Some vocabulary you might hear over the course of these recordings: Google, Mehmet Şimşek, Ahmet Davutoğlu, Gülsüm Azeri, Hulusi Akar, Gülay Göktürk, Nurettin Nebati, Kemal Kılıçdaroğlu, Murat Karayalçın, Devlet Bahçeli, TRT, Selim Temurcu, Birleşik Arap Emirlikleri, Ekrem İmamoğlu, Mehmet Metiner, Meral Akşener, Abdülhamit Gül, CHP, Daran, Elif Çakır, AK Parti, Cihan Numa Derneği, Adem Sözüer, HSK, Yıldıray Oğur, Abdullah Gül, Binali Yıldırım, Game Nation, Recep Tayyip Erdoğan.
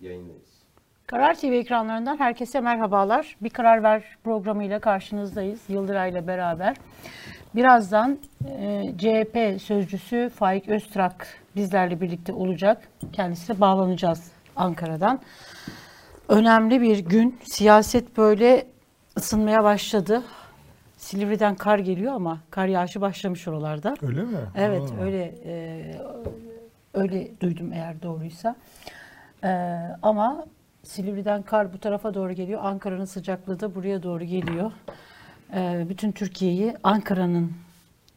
yayındayız. Karar TV ekranlarından herkese merhabalar. Bir Karar Ver programıyla karşınızdayız Yıldıray ile beraber. Birazdan CHP sözcüsü Faik Öztrak bizlerle birlikte olacak. Kendisine bağlanacağız Ankara'dan. Önemli bir gün. Siyaset böyle ısınmaya başladı. Silivri'den kar geliyor ama kar yağışı başlamış oralarda. Öyle mi? Evet, öyle duydum eğer doğruysa. Ama Silivri'den kar bu tarafa doğru geliyor. Ankara'nın sıcaklığı da buraya doğru geliyor. Bütün Türkiye'yi Ankara'nın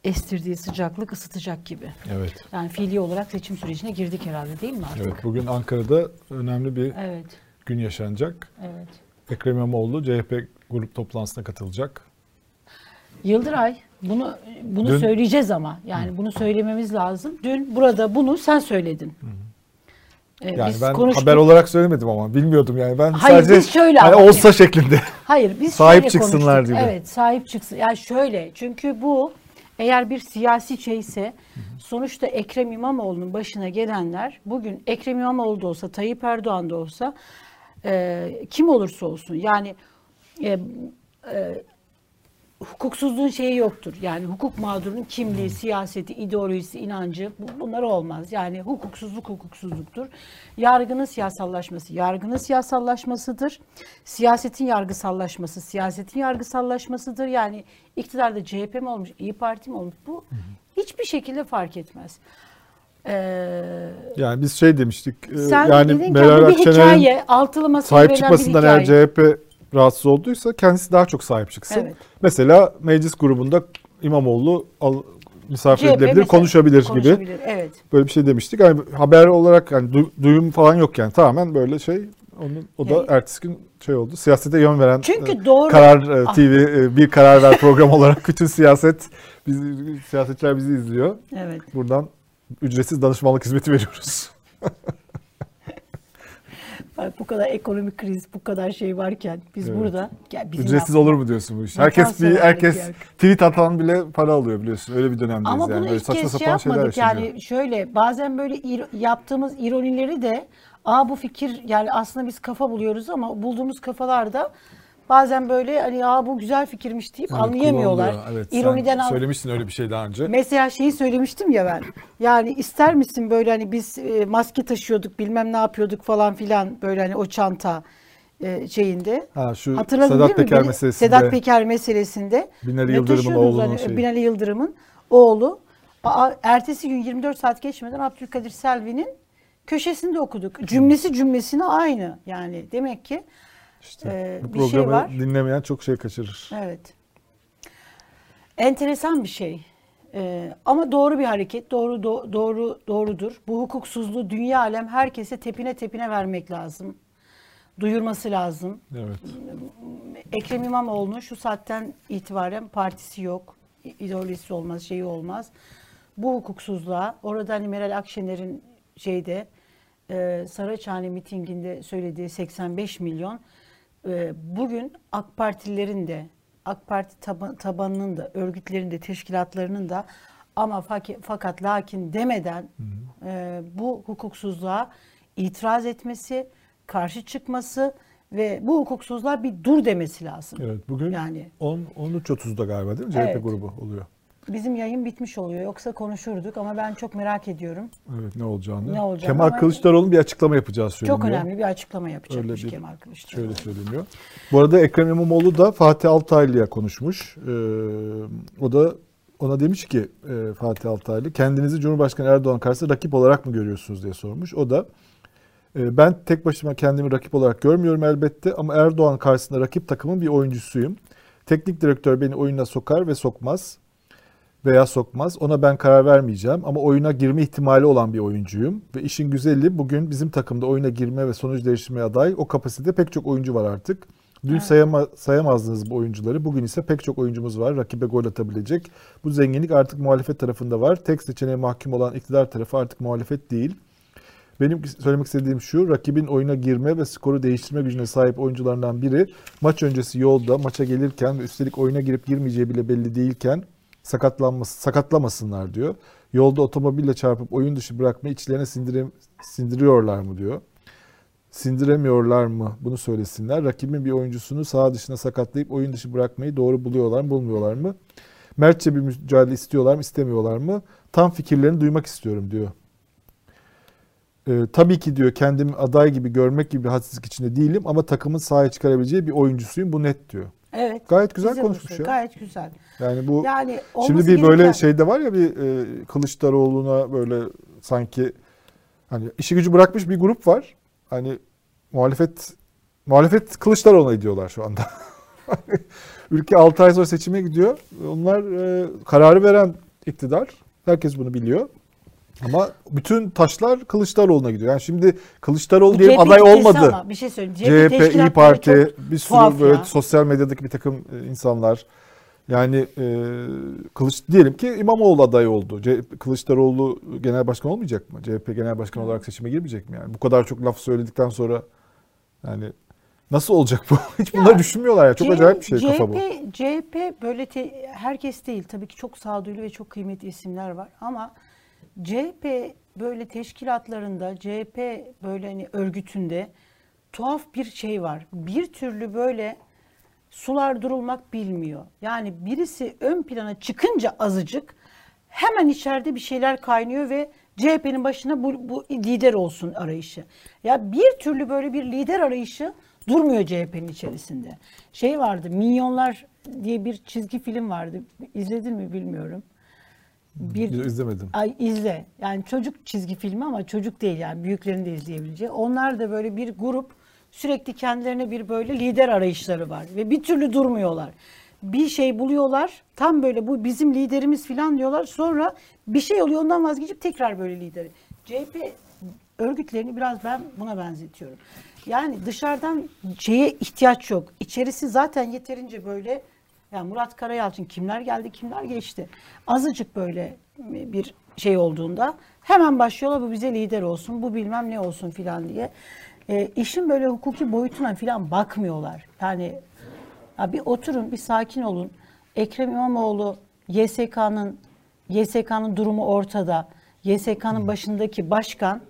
estirdiği sıcaklık ısıtacak gibi. Evet. Yani fiili olarak seçim sürecine girdik herhalde, değil mi artık? Evet. Bugün Ankara'da önemli bir gün yaşanacak. Evet. Ekrem İmamoğlu CHP grup toplantısına katılacak. Yıldıray, bunu söyleyeceğiz ama. Yani bunu söylememiz lazım. Dün burada bunu sen söyledin. Hı hı. Yani ben konuştuk. Haber olarak söylemedim ama bilmiyordum yani ben. Hayır, sadece biz şöyle hani olsa şeklinde. Hayır, biz sahip çıksınlar konuştuk. Diye. Evet, sahip çıksın. Yani şöyle, çünkü bu eğer bir siyasi şeyse sonuçta Ekrem İmamoğlu'nun başına gelenler bugün Ekrem İmamoğlu da olsa, Tayyip Erdoğan da olsa, kim olursa olsun yani hukuksuzluğun şeyi yoktur. Yani hukuk mağdurunun kimliği, siyaseti, ideolojisi, inancı bunlar olmaz. Yani hukuksuzluk hukuksuzluktur. Yargının siyasallaşması, yargının siyasallaşmasıdır. Siyasetin yargısallaşması, siyasetin yargısallaşmasıdır. Yani iktidarda CHP mi olmuş, İYİ Parti mi olmuş, bu hiçbir şekilde fark etmez. Yani biz şey demiştik. Sen yani dedin Meral Akşener'in Altılı Masa'ya sahip çıkmasından eğer CHP rahatsız olduysa kendisi daha çok sahip çıksın. Evet. Mesela meclis grubunda İmamoğlu misafir edilebilir, konuşabilir gibi. Evet. Böyle bir şey demiştik. Yani haber olarak yani duyum falan yok yani, tamamen böyle şey. O da ertesi gün şey oldu. Siyasete yön veren. Çünkü doğru. Karar TV bir Karar Ver program olarak bütün siyasetçiler bizi izliyor. Evet. Buradan ücretsiz danışmanlık hizmeti veriyoruz. Bu kadar ekonomik kriz, bu kadar şey varken biz burada... Ücretsiz olur mu diyorsun bu iş? Herkes tweet atan bile para alıyor biliyorsun. Öyle bir dönemdeyiz. Ama yani. Bunu hiç kez şey yapmadık yani. Yaşanıyor. Şöyle bazen böyle yaptığımız ironileri de bu fikir yani aslında biz kafa buluyoruz ama bulduğumuz kafalarda bazen böyle hani bu güzel fikirmiş deyip anlayamıyorlar. Evet, ironiden söylemiştin öyle bir şey daha önce. Mesela şeyi söylemiştim ya ben. Yani ister misin böyle hani biz maske taşıyorduk, bilmem ne yapıyorduk falan filan, böyle hani o çanta şeyinde. Şu hatırladın Sedat Peker meselesinde. Sedat Peker meselesinde. Binali Yıldırım'ın oğlu. Hani, Binali Yıldırım'ın oğlu. Ertesi gün 24 saat geçmeden Abdülkadir Selvi'nin köşesinde okuduk. Cümlesine aynı. Yani demek ki İşte bu programı dinlemeyen çok şey kaçırır. Evet. Enteresan bir şey. Ama doğru bir hareket. Doğrudur. Bu hukuksuzluğu dünya alem herkese tepine vermek lazım. Duyurması lazım. Evet. Ekrem İmamoğlu'nun şu saatten itibaren partisi yok. İdeolojisi olmaz, şeyi olmaz. Bu hukuksuzluğa, orada hani Meral Akşener'in Saraçhane mitinginde söylediği 85 milyon bugün AK Partililerin de, AK Parti tabanının da, örgütlerin de, teşkilatlarının da ama fakat lakin demeden bu hukuksuzluğa itiraz etmesi, karşı çıkması ve bu hukuksuzluğa bir dur demesi lazım. Evet, bugün yani 13.30'da galiba değil mi? Evet. CHP grubu oluyor. Bizim yayın bitmiş oluyor. Yoksa konuşurduk ama ben çok merak ediyorum. Evet, ne olacağını. Kemal Kılıçdaroğlu'nun bir açıklama yapacağı söyleniyor. Çok önemli bir açıklama yapacakmış Kemal Kılıçdaroğlu. Şöyle söyleniyor. Bu arada Ekrem İmamoğlu da Fatih Altaylı'ya konuşmuş. O da ona demiş ki Fatih Altaylı, kendinizi Cumhurbaşkanı Erdoğan karşısında rakip olarak mı görüyorsunuz diye sormuş. O da ben tek başıma kendimi rakip olarak görmüyorum elbette ama Erdoğan karşısında rakip takımın bir oyuncusuyum. Teknik direktör beni oyuna sokar ve sokmaz. Ona ben karar vermeyeceğim ama oyuna girme ihtimali olan bir oyuncuyum. Ve işin güzeli bugün bizim takımda oyuna girme ve sonuç değiştirmeye aday o kapasitede pek çok oyuncu var artık. Dün sayamazdınız bu oyuncuları. Bugün ise pek çok oyuncumuz var. Rakibe gol atabilecek. Bu zenginlik artık muhalefet tarafında var. Tek seçeneğe mahkum olan iktidar tarafı artık muhalefet değil. Benim söylemek istediğim şu, rakibin oyuna girme ve skoru değiştirme gücüne sahip oyuncularından biri maç öncesi yolda maça gelirken ve üstelik oyuna girip girmeyeceği bile belli değilken sakatlamasınlar diyor. Yolda otomobille çarpıp oyun dışı bırakmayı içlerine sindiriyorlar mı diyor. sindiremiyorlar mı? Bunu söylesinler. Rakibin bir oyuncusunu saha dışına sakatlayıp oyun dışı bırakmayı doğru buluyorlar mı, bulmuyorlar mı? Mertçe bir mücadele istiyorlar mı, istemiyorlar mı? Tam fikirlerini duymak istiyorum diyor. Tabii ki diyor kendimi aday gibi görmek gibi bir hadsizlik içinde değilim ama takımın sahaya çıkarabileceği bir oyuncusuyum. Bu net diyor. Evet. Gayet güzel konuşmuş ya. Gayet güzel. Yani bu şimdi bir böyle şey de var ya bir Kılıçdaroğlu'na böyle sanki hani işi gücü bırakmış bir grup var. Hani muhalefet Kılıçdaroğlu'na diyorlar şu anda. Ülke 6 ay sonra seçime gidiyor. Onlar kararı veren iktidar. Herkes bunu biliyor. Ama bütün taşlar Kılıçdaroğlu'na gidiyor. Yani şimdi Kılıçdaroğlu diye aday olmadı. Ama bir şey söyleyeyim. CHP, İYİ Parti, bir sürü böyle sosyal medyadaki bir takım insanlar. Yani diyelim ki İmamoğlu aday oldu. Kılıçdaroğlu genel başkan olmayacak mı? CHP genel başkan olarak seçime girmeyecek mi? Yani bu kadar çok laf söyledikten sonra yani nasıl olacak bu? Hiç bunları düşünmüyorlar ya. Çok acayip bir şey kafa bu. CHP böyle herkes değil. Tabii ki çok sağduyulu ve çok kıymetli isimler var ama CHP böyle teşkilatlarında, CHP böyle hani örgütünde tuhaf bir şey var. Bir türlü böyle sular durulmak bilmiyor. Yani birisi ön plana çıkınca azıcık hemen içeride bir şeyler kaynıyor ve CHP'nin başına bu lider olsun arayışı. Ya bir türlü böyle bir lider arayışı durmuyor CHP'nin içerisinde. Şey vardı, Minyonlar diye bir çizgi film vardı. İzledin mi bilmiyorum. İzlemedim. Ay izle. Yani çocuk çizgi filmi ama çocuk değil yani büyüklerin de izleyebileceği. Onlar da böyle bir grup sürekli kendilerine bir böyle lider arayışları var ve bir türlü durmuyorlar. Bir şey buluyorlar. Tam böyle bu bizim liderimiz falan diyorlar. Sonra bir şey oluyor ondan vazgeçip tekrar böyle lideri. CHP örgütlerini biraz ben buna benzetiyorum. Yani dışarıdan şeye ihtiyaç yok. İçerisi zaten yeterince böyle. Yani Murat Karayalçın kimler geldi kimler geçti. Azıcık böyle bir şey olduğunda hemen başlıyorlar bu bize lider olsun bu bilmem ne olsun filan diye. İşin böyle hukuki boyutuna filan bakmıyorlar. Yani ya bir oturun bir sakin olun. Ekrem İmamoğlu YSK'nın durumu ortada. YSK'nın başındaki başkan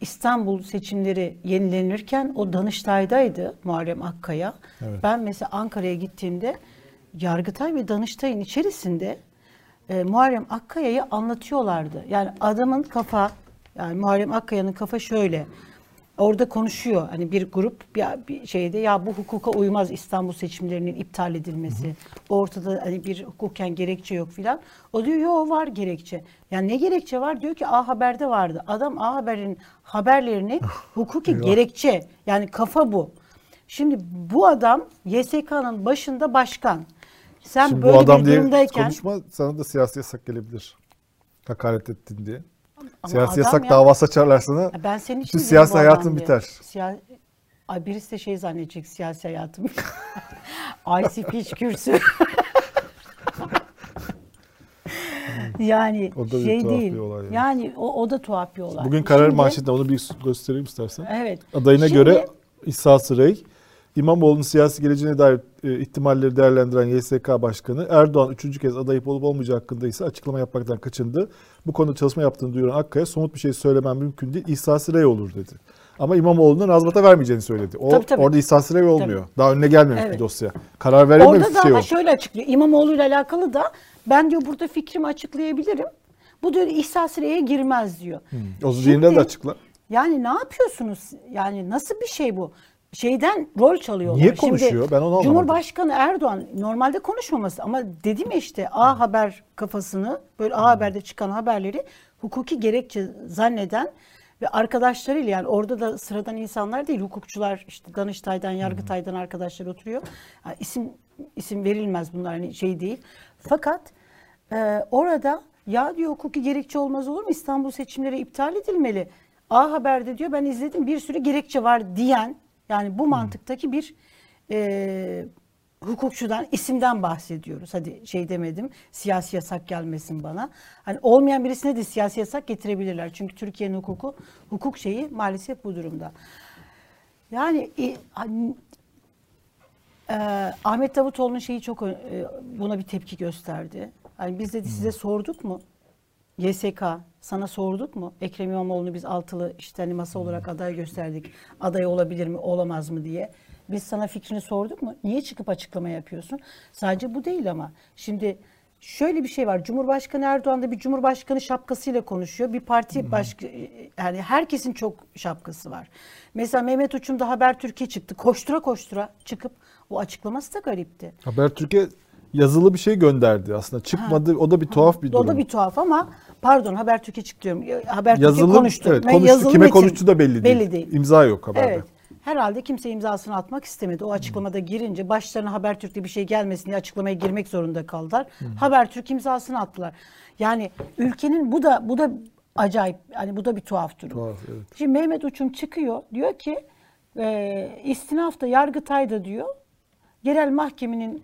İstanbul seçimleri yenilenirken o Danıştay'daydı Muharrem Akkaya. Evet. Ben mesela Ankara'ya gittiğimde Yargıtay ve Danıştay'ın içerisinde Muharrem Akkaya'yı anlatıyorlardı. Yani adamın kafa, yani Muharrem Akkaya'nın kafa şöyle. Orada konuşuyor hani bir grup bir şeyde ya bu hukuka uymaz İstanbul seçimlerinin iptal edilmesi. Hı hı. Ortada hani bir hukuken gerekçe yok filan. O diyor yo var gerekçe. Yani ne gerekçe var diyor ki A Haber'de vardı. Adam A Haber'in haberlerini hukuki gerekçe yani kafa bu. Şimdi bu adam YSK'nın başında başkan. Sen şimdi böyle bir durumdayken. Konuşma sana da siyasi yasak gelebilir. Hakaret ettin diye. Ama siyasi yasak davası açarlar sana. Ben senin için siyasi hayatın biter. Ay birisi de şey zannedecek siyasi hayatım. ICP içgürsü. Yani şey değil. Yani o da tuhaf bir olay. Bugün karar manşetinde onu bir göstereyim istersen. Evet. Adayına göre İshası Rey, İmamoğlu'nun siyasi geleceğine dair ihtimalleri değerlendiren YSK Başkanı Erdoğan 3. kez aday olup olmayacağı hakkında ise açıklama yapmaktan kaçındı. Bu konuda çalışma yaptığını duyuran Akkaya somut bir şey söylemem mümkün değil. İhsası Rey olur dedi. Ama İmamoğlu'nun razbata vermeyeceğini söyledi. O tabii. Orada İhsası Rey olmuyor. Tabii. Daha önüne gelmemiş bir dosya. Karar verememiş bir şey yok. Orada daha şöyle açıklıyor. İmamoğlu'yla alakalı da ben diyor burada fikrimi açıklayabilirim. Bu diyor İhsası Rey'e girmez diyor. O zihninde de açıkla. Yani ne yapıyorsunuz? Yani nasıl bir şey bu? Şeyden rol çalıyorlar. Niye konuşuyor? Şimdi, ben onu anlamadım. Cumhurbaşkanı Erdoğan normalde konuşmaması ama dedim ya işte A Haber kafasını böyle A Haber'de çıkan haberleri hukuki gerekçe zanneden ve arkadaşlarıyla yani orada da sıradan insanlar değil hukukçular işte Danıştay'dan Yargıtay'dan arkadaşlar oturuyor. Yani isim verilmez bunlar hani şey değil. Fakat orada ya diyor hukuki gerekçe olmaz olur mu? İstanbul seçimleri iptal edilmeli. A Haber'de diyor ben izledim bir sürü gerekçe var diyen yani bu mantıktaki bir hukukçudan, isimden bahsediyoruz. Hadi şey demedim, siyasi yasak gelmesin bana. Hani olmayan birisine de siyasi yasak getirebilirler. Çünkü Türkiye'nin hukuk şeyi maalesef bu durumda. Yani Ahmet Davutoğlu'nun şeyi çok buna bir tepki gösterdi. Hani biz dedi size sorduk mu? YSK Sana sorduk mu? Ekrem İmamoğlu'nu biz altılı masa olarak aday gösterdik. Aday olabilir mi, olamaz mı diye. Biz sana fikrini sorduk mu? Niye çıkıp açıklama yapıyorsun? Sadece bu değil ama. Şimdi şöyle bir şey var. Cumhurbaşkanı Erdoğan da bir cumhurbaşkanı şapkasıyla konuşuyor. Bir parti başka, yani herkesin çok şapkası var. Mesela Mehmet Uçum da Habertürk'e çıktı. Koştura koştura çıkıp o açıklaması da garipti. Habertürk'e yazılı bir şey gönderdi aslında. Çıkmadı. O da bir tuhaf bir durum. O da bir tuhaf ama pardon, Habertürk'e çıktı diyorum. Habertürk'e konuştu. Evet, konuştu. Kime konuştu da belli değil. İmza yok haberde. Evet. Herhalde kimse imzasını atmak istemedi. O açıklamada girince başlarına Habertürk'te bir şey gelmesin diye açıklamaya girmek zorunda kaldılar. Habertürk imzasını attılar. Yani ülkenin bu da acayip, hani bu da bir tuhaf durum. Tuhaf, evet. Şimdi Mehmet Uçum çıkıyor, diyor ki istinafta Yargıtay'da diyor genel mahkemenin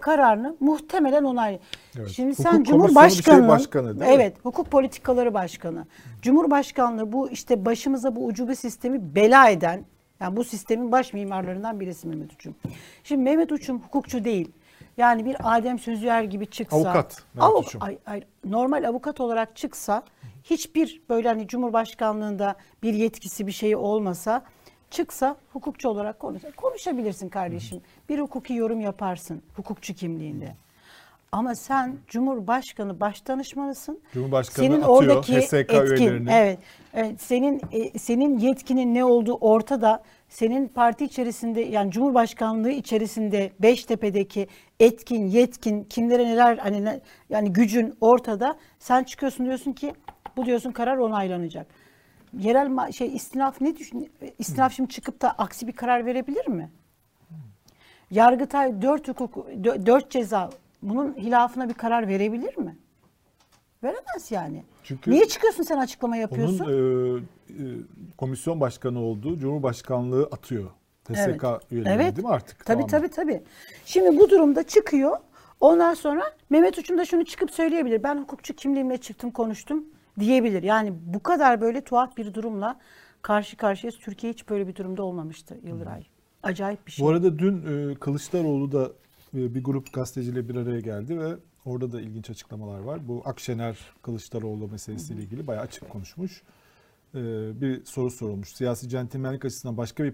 kararını muhtemelen onay. Evet. Şimdi sen Cumhurbaşkanı, evet, hukuk politikaları başkanı. Cumhurbaşkanlığı bu başımıza bu ucube sistemi bela eden, yani bu sistemin baş mimarlarından birisi Mehmet Uçum. Şimdi Mehmet Uçum hukukçu değil. Yani bir Adem Sözüer gibi çıksa. Avukat Mehmet Uçum. Normal avukat olarak çıksa, hiçbir böyle Cumhurbaşkanlığında bir yetkisi bir şeyi olmasa, çıksa hukukçu olarak konuşabilirsin kardeşim. Bir hukuki yorum yaparsın hukukçu kimliğinde. Ama sen Cumhurbaşkanı başdanışmanısın. Cumhurbaşkanı senin atıyor oradaki HSK üyelerini. Evet. Evet, senin yetkinin ne olduğu ortada. Senin parti içerisinde, yani Cumhurbaşkanlığı içerisinde Beştepe'deki etkin, yetkin, kimlere neler, yani gücün ortada. Sen çıkıyorsun, diyorsun ki bu diyorsun karar onaylanacak. Yerel istinaf ne düşün? İstinaf şimdi çıkıp da aksi bir karar verebilir mi? Yargıtay 4 ceza bunun hilafına bir karar verebilir mi? Veremez yani. Çünkü niye çıkıyorsun sen, açıklama yapıyorsun? Onun komisyon başkanı olduğu Cumhurbaşkanlığı atıyor. TSK üyeliği, evet, değil mi artık? Tabii. Şimdi bu durumda çıkıyor. Ondan sonra Mehmet Uçum da şunu çıkıp söyleyebilir. Ben hukukçu kimliğimle çıktım, konuştum diyebilir. Yani bu kadar böyle tuhaf bir durumla karşı karşıyayız. Türkiye hiç böyle bir durumda olmamıştı Yıldıray. Acayip bir şey. Bu arada dün Kılıçdaroğlu da bir grup gazeteciyle bir araya geldi ve orada da ilginç açıklamalar var. Bu Akşener-Kılıçdaroğlu meselesiyle ilgili bayağı açık konuşmuş. Bir soru sorulmuş. Siyasi centilmenlik açısından başka bir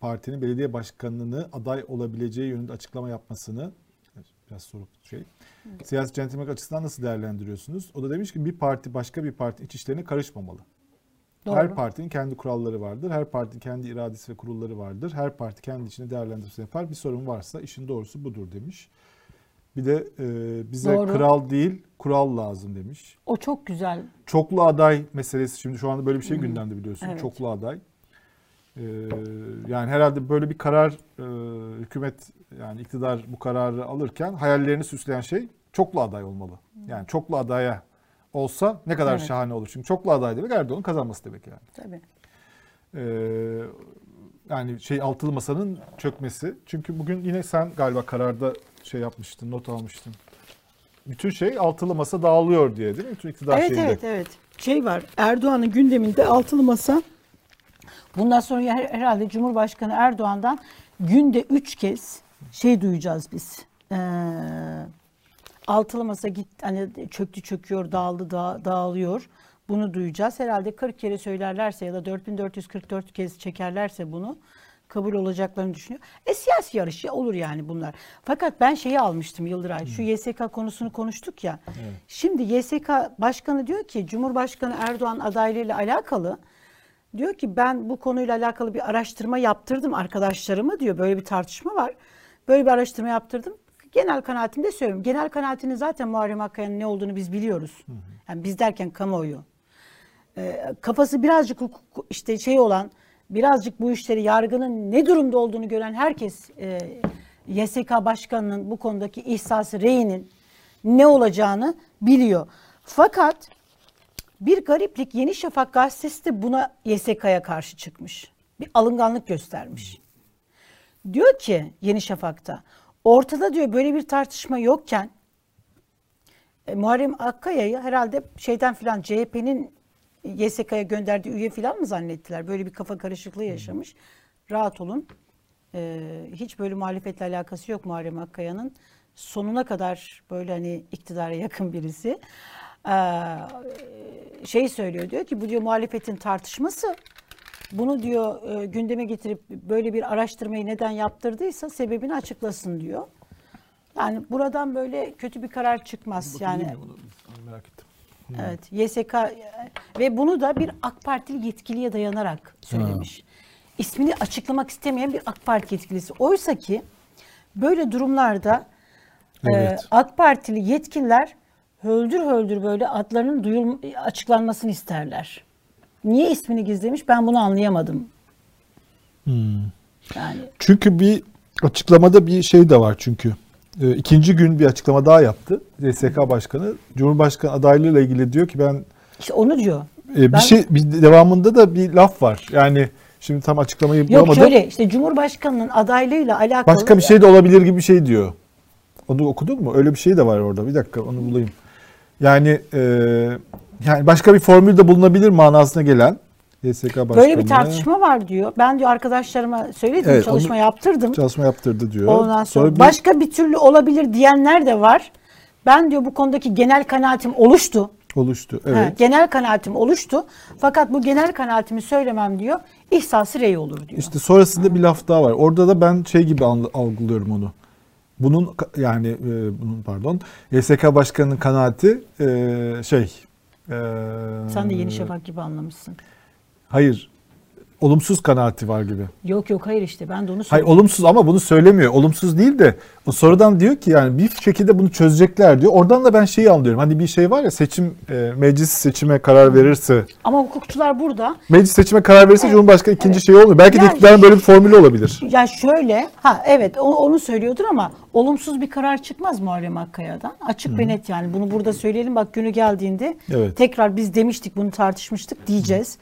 partinin belediye başkanını aday olabileceği yönünde açıklama yapmasını, biraz soru şey. Siyasi centilmenlik açısından nasıl değerlendiriyorsunuz? O da demiş ki bir parti başka bir partinin iç işlerine karışmamalı. Doğru. Her partinin kendi kuralları vardır. Her partinin kendi iradesi ve kurulları vardır. Her parti kendi içinde değerlendirmesi yapar. Bir sorun varsa işin doğrusu budur demiş. Bir de bize doğru, kral değil kural lazım demiş. O çok güzel. Çoklu aday meselesi, şimdi şu anda böyle bir şey gündemde biliyorsun. Evet. Çoklu aday. Yani herhalde böyle bir karar hükümet, yani iktidar bu kararı alırken hayallerini süsleyen şey çoklu aday olmalı. Yani çoklu adaya olsa ne kadar şahane olur. Çünkü çoklu aday demek Erdoğan'ın kazanması demek yani. Tabii. Yani altılı masanın çökmesi. Çünkü bugün yine sen galiba kararda yapmıştın, not almıştın. Bütün altılı masa dağılıyor diye, değil mi? Bütün iktidar evet. Var, Erdoğan'ın gündeminde altılı masa. Bundan sonra herhalde Cumhurbaşkanı Erdoğan'dan günde 3 kez duyacağız biz. Altılı masa çöküyor, dağıldı, dağılıyor. Bunu duyacağız. Herhalde 40 kere söylerlerse ya da 4444 kez çekerlerse bunu kabul olacaklarını düşünüyor. Siyasi yarış olur yani bunlar. Fakat ben almıştım Yıldıray. Şu YSK konusunu konuştuk ya. Evet. Şimdi YSK başkanı diyor ki Cumhurbaşkanı Erdoğan adaylığıyla alakalı, diyor ki ben bu konuyla alakalı bir araştırma yaptırdım arkadaşlarıma, diyor. Böyle bir tartışma var. Böyle bir araştırma yaptırdım. Genel kanaatimde söylüyorum. Genel kanaatinin zaten Muharrem Akkaya'nın ne olduğunu biz biliyoruz. Yani biz derken kamuoyu. Kafası birazcık olan, birazcık bu işleri, yargının ne durumda olduğunu gören herkes YSK başkanının bu konudaki ihsası, reyinin ne olacağını biliyor. Fakat bir gariplik, Yeni Şafak gazetesi de buna, YSK'ya karşı çıkmış. Bir alınganlık göstermiş. Diyor ki Yeni Şafak'ta, ortada diyor böyle bir tartışma yokken Muharrem Akkaya'yı herhalde CHP'nin YSK'ya gönderdiği üye falan mı zannettiler? Böyle bir kafa karışıklığı yaşamış. Rahat olun. Hiç böyle muhalefetle alakası yok Muharrem Akkaya'nın. Sonuna kadar böyle iktidara yakın birisi. şey söylüyor, diyor ki bu diyor muhalefetin tartışması, bunu diyor gündeme getirip böyle bir araştırmayı neden yaptırdıysa sebebini açıklasın diyor. Yani buradan böyle kötü bir karar çıkmaz. Bakayım yani. Merak ettim. Evet, YSK ve bunu da bir AK Partili yetkiliye dayanarak söylemiş. Ha. İsmini açıklamak istemeyen bir AK Parti yetkilisi. Oysa ki böyle durumlarda evet, AK Partili yetkililer höldür höldür böyle adlarının açıklanmasını isterler. Niye ismini gizlemiş? Ben bunu anlayamadım. Yani. Çünkü bir açıklamada bir şey de var çünkü. İkinci gün bir açıklama daha yaptı. YSK Başkanı Cumhurbaşkanı adaylığıyla ilgili diyor ki ben... İşte onu diyor. Devamında da bir laf var. Yani şimdi tam açıklamayı bulamadım. Yok şöyle, işte Cumhurbaşkanı'nın adaylığıyla alakalı... Başka bir şey de olabilir gibi bir şey diyor. Onu okudun mu? Öyle bir şey de var orada. Bir dakika onu bulayım. Yani... yani başka bir formül de bulunabilir manasına gelen YSK Başkanı. Böyle bir tartışma var diyor. Ben diyor arkadaşlarıma söyledim, evet, çalışma yaptırdım. Çalışma yaptırdı diyor. Ondan sonra başka bir türlü olabilir diyenler de var. Ben diyor bu konudaki genel kanaatim oluştu. Oluştu, evet. Ha, genel kanaatim oluştu. Fakat bu genel kanaatimi söylemem diyor. İhsası rey olur diyor. İşte sonrasında bir laf daha var. Orada da ben şey gibi algılıyorum onu. Bunun yani pardon YSK Başkanı'nın kanaati sen de Yeni Şafak gibi anlamışsın. Hayır. Olumsuz kanaati var gibi. Yok hayır işte ben de onu söylüyorum. Hayır olumsuz ama bunu söylemiyor. Olumsuz değil de o sorudan diyor ki yani bir şekilde bunu çözecekler diyor. Oradan da ben şeyi anlıyorum. Hani bir şey var ya seçim meclis seçime karar verirse. Ama hukukçular burada. Meclis seçime karar verirse evet, Cumhurbaşkanı ikinci şey olmuyor. Belki de iktidarın böyle bir formülü olabilir. Ya şöyle evet onu söylüyordur ama olumsuz bir karar çıkmaz Muharrem Akkaya'dan. Açık ve net yani bunu burada söyleyelim. Bak günü geldiğinde evet, tekrar biz demiştik bunu tartışmıştık diyeceğiz.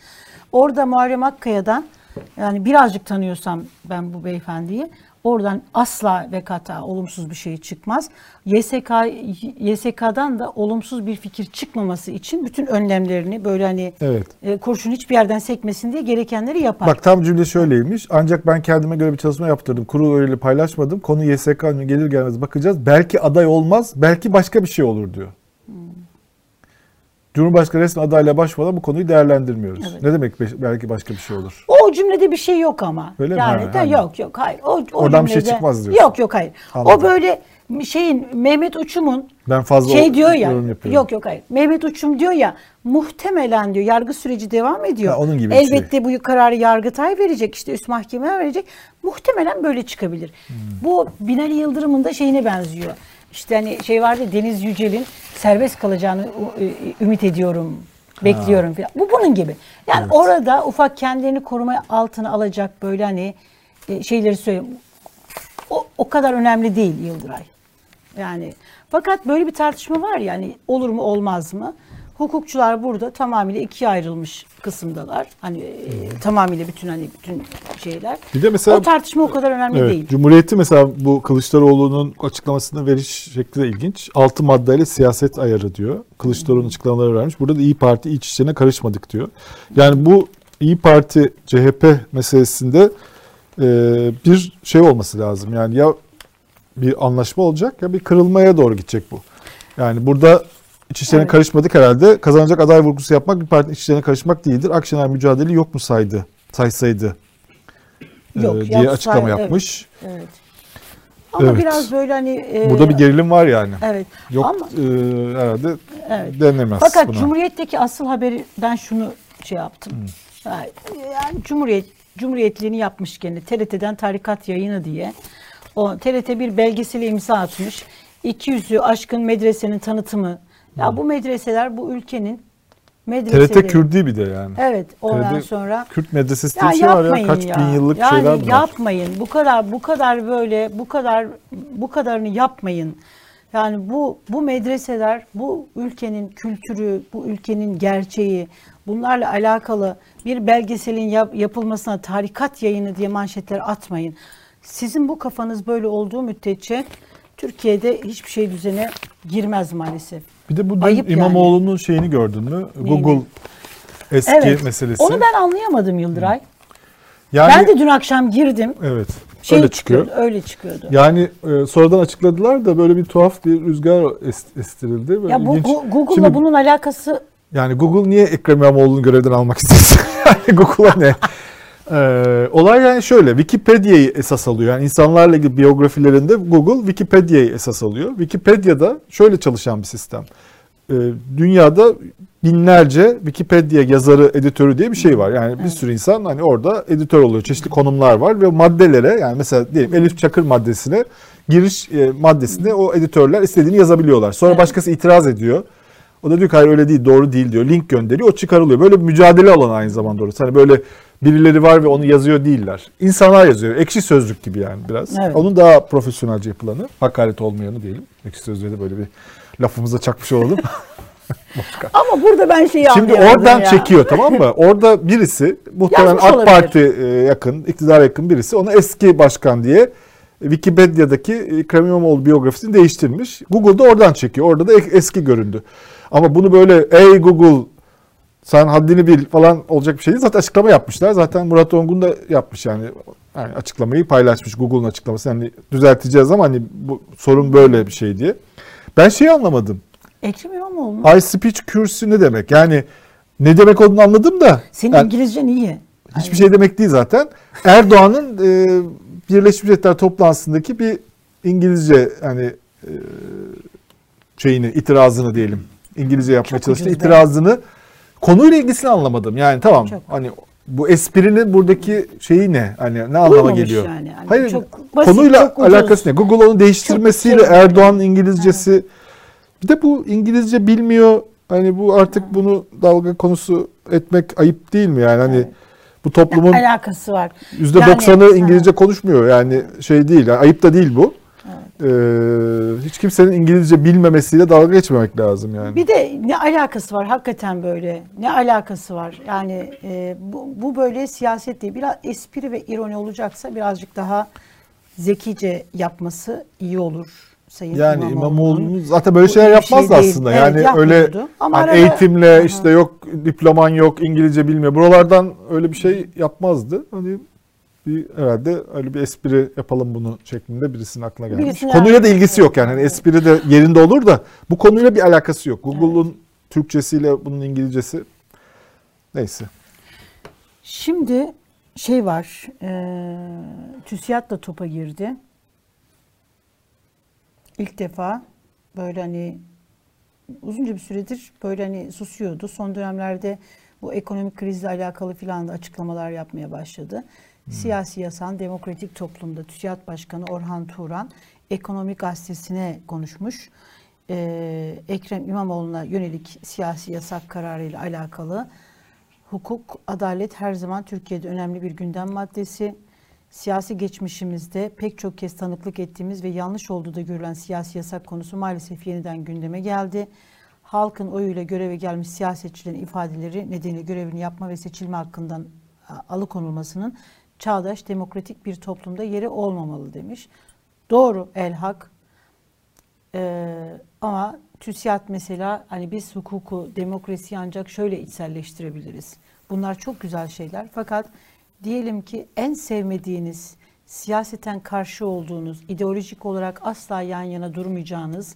Orada Muharrem Akkaya'dan yani birazcık tanıyorsam ben bu beyefendiyi oradan asla ve kata olumsuz bir şey çıkmaz. YSK'dan da olumsuz bir fikir çıkmaması için bütün önlemlerini böyle hani evet, kurşun hiçbir yerden sekmesin diye gerekenleri yapar. Bak tam cümle şöyleymiş. Ancak ben kendime göre bir çalışma yaptırdım. Kurul öneriyle paylaşmadım. Konu YSK gelir gelmez bakacağız. Belki aday olmaz. Belki başka bir şey olur diyor. Cumhurbaşkanı resmi adayla başvurmadan bu konuyu değerlendirmiyoruz. Evet. Ne demek belki başka bir şey olur? O cümlede bir şey yok ama. Öyle yani mi? Yok hayır. Oradan cümlede, bir şey çıkmaz diyorsun. Yok hayır. Anladım. O böyle Mehmet Uçum'un ben fazla diyor ya. Yok hayır. Mehmet Uçum diyor ya muhtemelen diyor yargı süreci devam ediyor. Ha, onun gibi elbette şey, bu kararı Yargıtay verecek işte üst mahkemeye verecek. Muhtemelen böyle çıkabilir. Bu Binali Yıldırım'ın da şeyine benziyor. İşte hani şey vardı Deniz Yücel'in serbest kalacağını ümit ediyorum, bekliyorum falan. Bu bunun gibi. Yani evet, orada ufak kendilerini koruma altına alacak böyle hani şeyleri söyleyeyim. O kadar önemli değil Yıldıray. Yani fakat böyle bir tartışma var yani olur mu olmaz mı? Hukukçular burada tamamıyla ikiye ayrılmış kısımdalar. Hani tamamıyla bütün şeyler. Bir de mesela o tartışma o kadar önemli evet, değil. Cumhuriyet'te mesela bu Kılıçdaroğlu'nun açıklamasını veriş şekli de ilginç. 6 maddeyle siyaset ayarı diyor. Kılıçdaroğlu'nun açıklamaları vermiş. Burada da İyi Parti iç içine karışmadık diyor. Yani bu İyi Parti CHP meselesinde bir şey olması lazım. Yani ya bir anlaşma olacak ya bir kırılmaya doğru gidecek bu. Yani burada İç işlerine evet, karışmadık herhalde. Kazanacak aday vurgusu yapmak bir partinin iç işlerine karışmak değildir. Akşener mücadeleyi yok mu saysaydı diye açıklama yapmış. Evet. Ama biraz böyle hani... Burada bir gerilim var yani. Evet. Yok ama, herhalde evet, denilemez. Fakat buna. Cumhuriyet'teki asıl haberi ben şunu şey yaptım. Yani Cumhuriyetliğini yapmış gene. TRT'den tarikat yayını diye. TRT bir belgeseli imza atmış. 200'ü aşkın medresenin tanıtımı. Ya bu medreseler bu ülkenin medreseleri. TRT Kürdi bir de yani. Evet ondan sonra. Kürt medresesi diye bir şey var ya kaç bin yıllık yani şeyler var. Yani yapmayın bu kadarını yapmayın. Yani bu medreseler bu ülkenin kültürü, bu ülkenin gerçeği bunlarla alakalı bir belgeselin yapılmasına tarikat yayını diye manşetler atmayın. Sizin bu kafanız böyle olduğu müddetçe Türkiye'de hiçbir şey düzene girmez maalesef. Bir de bu İmamoğlu'nun yani, şeyini gördün mü? Neydi? Google eski meselesi. Onu ben anlayamadım Yıldıray. Yani, ben de dün akşam girdim. Evet. Şey, öyle çıkıyor. Öyle çıkıyordu. Yani sonradan açıkladılar da böyle bir tuhaf bir rüzgar estirildi. Böyle ya bu Google'la bunun alakası... Yani Google niye Ekrem İmamoğlu'nu görevden almak istesin? Yani Google'a ne? Olay yani şöyle, Wikipedia'yı esas alıyor. Yani insanlarla ilgili biyografilerinde Google Wikipedia'yı esas alıyor. Wikipedia'da şöyle çalışan bir sistem. Dünyada binlerce Wikipedia yazarı, editörü diye bir şey var. Yani bir sürü insan hani orada editör oluyor. Çeşitli konumlar var ve maddelere, yani mesela diyelim Elif Çakır maddesine, giriş maddesine o editörler istediğini yazabiliyorlar. Sonra başkası itiraz ediyor. O da diyor ki hayır öyle değil, doğru değil diyor. Link gönderiyor, o çıkarılıyor. Böyle bir mücadele alanı aynı zamanda orası. Hani böyle birileri var ve onu yazıyor değiller. İnsanlar yazıyor. Ekşi Sözlük gibi yani biraz. Evet. Onun daha profesyonelce yapılanı, hakaret olmayanı diyelim. Ekşi Sözlük'e de böyle bir lafımıza çakmış olalım. Ama burada ben şeyi anlayamadım. Şimdi oradan çekiyor, tamam mı? Orada birisi muhtemelen AK Parti yakın, iktidara yakın birisi ona eski başkan diye Wikipedia'daki Ekrem İmamoğlu biyografisini değiştirmiş. Google'da oradan çekiyor. Orada da eski göründü. Ama bunu böyle ey Google sen haddini bil falan olacak bir şey değil. Zaten açıklama yapmışlar. Zaten Murat Ongun da yapmış yani açıklamayı paylaşmış. Google'un açıklaması. Yani düzelteceğiz ama hani bu sorun böyle bir şey diye. Ben şeyi anlamadım. Ekrem İmamoğlu mu? I speech kürsü ne demek? Yani ne demek olduğunu anladım da. Senin yani, İngilizcen iyi. Hiçbir şey demek değil zaten. Erdoğan'ın Birleşmiş Milletler toplantısındaki bir İngilizce hani şeyini, itirazını diyelim. İngilizce yapmaya çalıştığı itirazını, konuyla ilgisini anlamadım. Yani tamam hani bu esprinin buradaki şeyi ne? Hani ne anlama uymamış geliyor? Yani. Yani hayır, çok basit, konuyla alakası ne? Google onu değiştirmesiyle çok Erdoğan'ın İngilizcesi. Evet. Bir de bu İngilizce bilmiyor. Hani bu artık bunu dalga konusu etmek ayıp değil mi? Yani hani bu toplumun alakası var. %90'ı yani, İngilizce konuşmuyor. Yani şey değil. Yani ayıp da değil bu. Hiç kimsenin İngilizce bilmemesiyle dalga geçmemek lazım yani. Bir de ne alakası var hakikaten böyle? Ne alakası var? Yani bu böyle siyaset değil. Biraz espri ve ironi olacaksa birazcık daha zekice yapması iyi olur. Sayın yani İmamoğlu zaten böyle şeyler yapmaz şey aslında. Evet, yani öyle hani eğitimle işte yok diploman yok İngilizce bilmiyor. Buralardan öyle bir şey yapmazdı. Hani herhalde öyle bir espri yapalım bunu şeklinde birisinin aklına gelmiş. Birisine konuyla da ilgisi yok yani. Yani espri de yerinde olur da bu konuyla bir alakası yok. Google'un Türkçesiyle bunun İngilizcesi neyse. Şimdi şey var. TÜSİAD da topa girdi. İlk defa böyle hani uzunca bir süredir böyle hani susuyordu. Son dönemlerde bu ekonomik krizle alakalı filan da açıklamalar yapmaya başladı. Siyasi Yasan Demokratik Toplum'da TÜSİAD Başkanı Orhan Turan Ekonomi Gazetesi'ne konuşmuş. Ekrem İmamoğlu'na yönelik siyasi yasak kararıyla alakalı hukuk, adalet her zaman Türkiye'de önemli bir gündem maddesi. Siyasi geçmişimizde pek çok kez tanıklık ettiğimiz ve yanlış olduğu da görülen siyasi yasak konusu maalesef yeniden gündeme geldi. Halkın oyuyla göreve gelmiş siyasetçilerin ifadeleri nedeniyle görevini yapma ve seçilme hakkından alıkonulmasının çağdaş demokratik bir toplumda yeri olmamalı demiş. Doğru elhak. Ama TÜSİAD mesela hani biz hukuku, demokrasiyi ancak şöyle içselleştirebiliriz. Bunlar çok güzel şeyler fakat diyelim ki en sevmediğiniz, siyaseten karşı olduğunuz, ideolojik olarak asla yan yana durmayacağınız,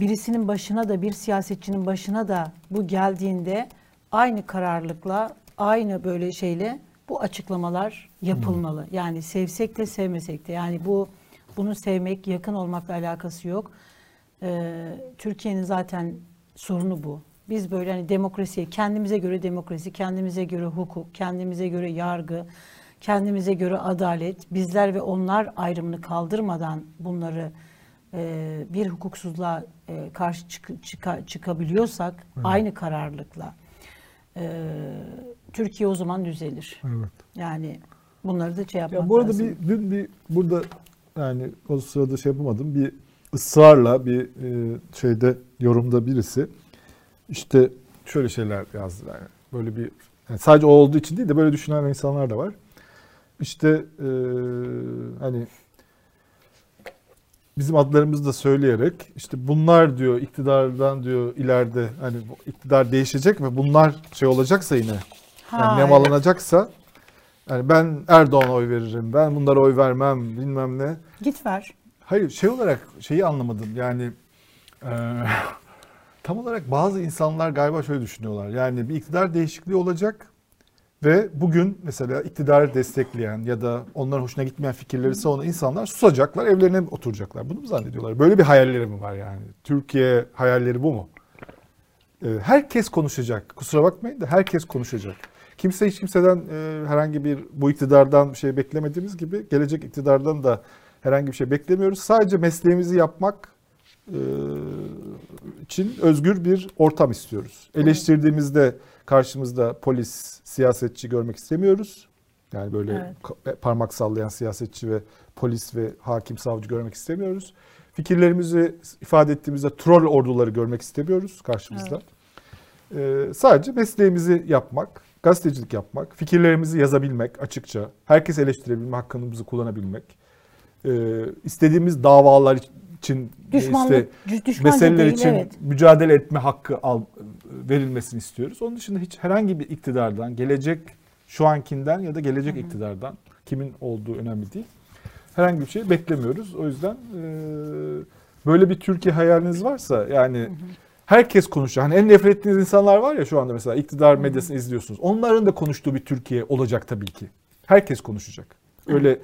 birisinin başına da bir siyasetçinin başına da bu geldiğinde aynı kararlılıkla, aynı böyle şeyle bu açıklamalar yapılmalı. Yani sevsek de sevmesek de. Yani bunu sevmek, yakın olmakla alakası yok. Türkiye'nin zaten sorunu bu. Biz böyle hani demokrasiye, kendimize göre demokrasi, kendimize göre hukuk, kendimize göre yargı, kendimize göre adalet, bizler ve onlar ayrımını kaldırmadan bunları bir hukuksuzluğa karşı çıkabiliyorsak aynı kararlılıkla Türkiye o zaman düzelir. Evet. Yani bunları da şey yapmak lazım. Bu arada lazım. Dün burada yani o sırada şey yapamadım. Bir ısrarla bir şeyde yorumda birisi işte şöyle şeyler yazdı yani. Böyle bir yani sadece o olduğu için değil de böyle düşünen insanlar da var. İşte hani bizim adlarımızı da söyleyerek işte bunlar diyor iktidardan diyor ileride hani iktidar değişecek ve bunlar şey olacaksa yine yani nemalanacaksa Yani ben Erdoğan'a oy veririm, ben bunlara oy vermem, bilmem ne. Git ver. Hayır, şey olarak şeyi anlamadım. Yani tam olarak bazı insanlar galiba şöyle düşünüyorlar. Yani bir iktidar değişikliği olacak ve bugün mesela iktidarı destekleyen ya da onların hoşuna gitmeyen fikirleri savunan insanlar susacaklar, evlerine oturacaklar. Bunu mu zannediyorlar? Böyle bir hayalleri mi var yani? Türkiye hayalleri bu mu? Herkes konuşacak. Kusura bakmayın da herkes konuşacak. Kimse hiç kimseden herhangi bir bu iktidardan bir şey beklemediğimiz gibi gelecek iktidardan da herhangi bir şey beklemiyoruz. Sadece mesleğimizi yapmak için özgür bir ortam istiyoruz. Eleştirdiğimizde karşımızda polis, siyasetçi görmek istemiyoruz. Yani böyle evet, parmak sallayan siyasetçi ve polis ve hakim, savcı görmek istemiyoruz. Fikirlerimizi ifade ettiğimizde troll orduları görmek istemiyoruz karşımızda. Evet. Sadece mesleğimizi yapmak, gazetecilik yapmak, fikirlerimizi yazabilmek açıkça, herkes eleştirebilme hakkımızı kullanabilmek, istediğimiz davalar için, meseleler için evet, mücadele etme hakkı verilmesini istiyoruz. Onun dışında hiç herhangi bir iktidardan, gelecek şu ankinden ya da gelecek iktidardan, kimin olduğu önemli değil, herhangi bir şey beklemiyoruz. O yüzden böyle bir Türkiye hayaliniz varsa yani... Herkes konuşuyor. Hani en nefret ettiğiniz insanlar var ya şu anda mesela iktidar medyasını izliyorsunuz. Onların da konuştuğu bir Türkiye olacak tabii ki. Herkes konuşacak. Öyle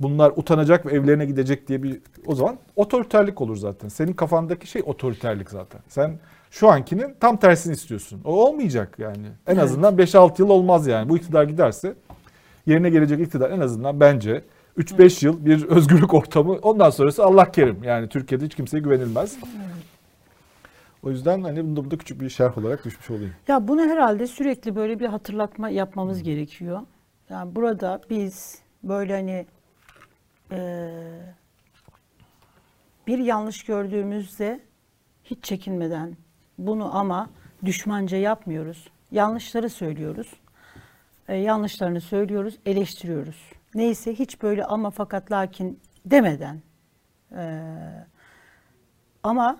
bunlar utanacak ve evlerine gidecek diye bir... O zaman otoriterlik olur zaten. Senin kafandaki şey otoriterlik zaten. Sen şu ankinin tam tersini istiyorsun. O olmayacak yani. En azından 5-6 yıl olmaz yani. Bu iktidar giderse yerine gelecek iktidar en azından bence 3-5 yıl bir özgürlük ortamı. Ondan sonrası Allah kerim. Yani Türkiye'de hiç kimseye güvenilmez. O yüzden hani bunu da küçük bir şerh olarak düşmüş olayım. Ya bunu herhalde sürekli böyle bir hatırlatma yapmamız gerekiyor. Yani burada biz böyle hani bir yanlış gördüğümüzde hiç çekinmeden bunu ama düşmanca yapmıyoruz. Yanlışları söylüyoruz. Yanlışlarını söylüyoruz, eleştiriyoruz. Neyse hiç böyle ama fakat lakin demeden ama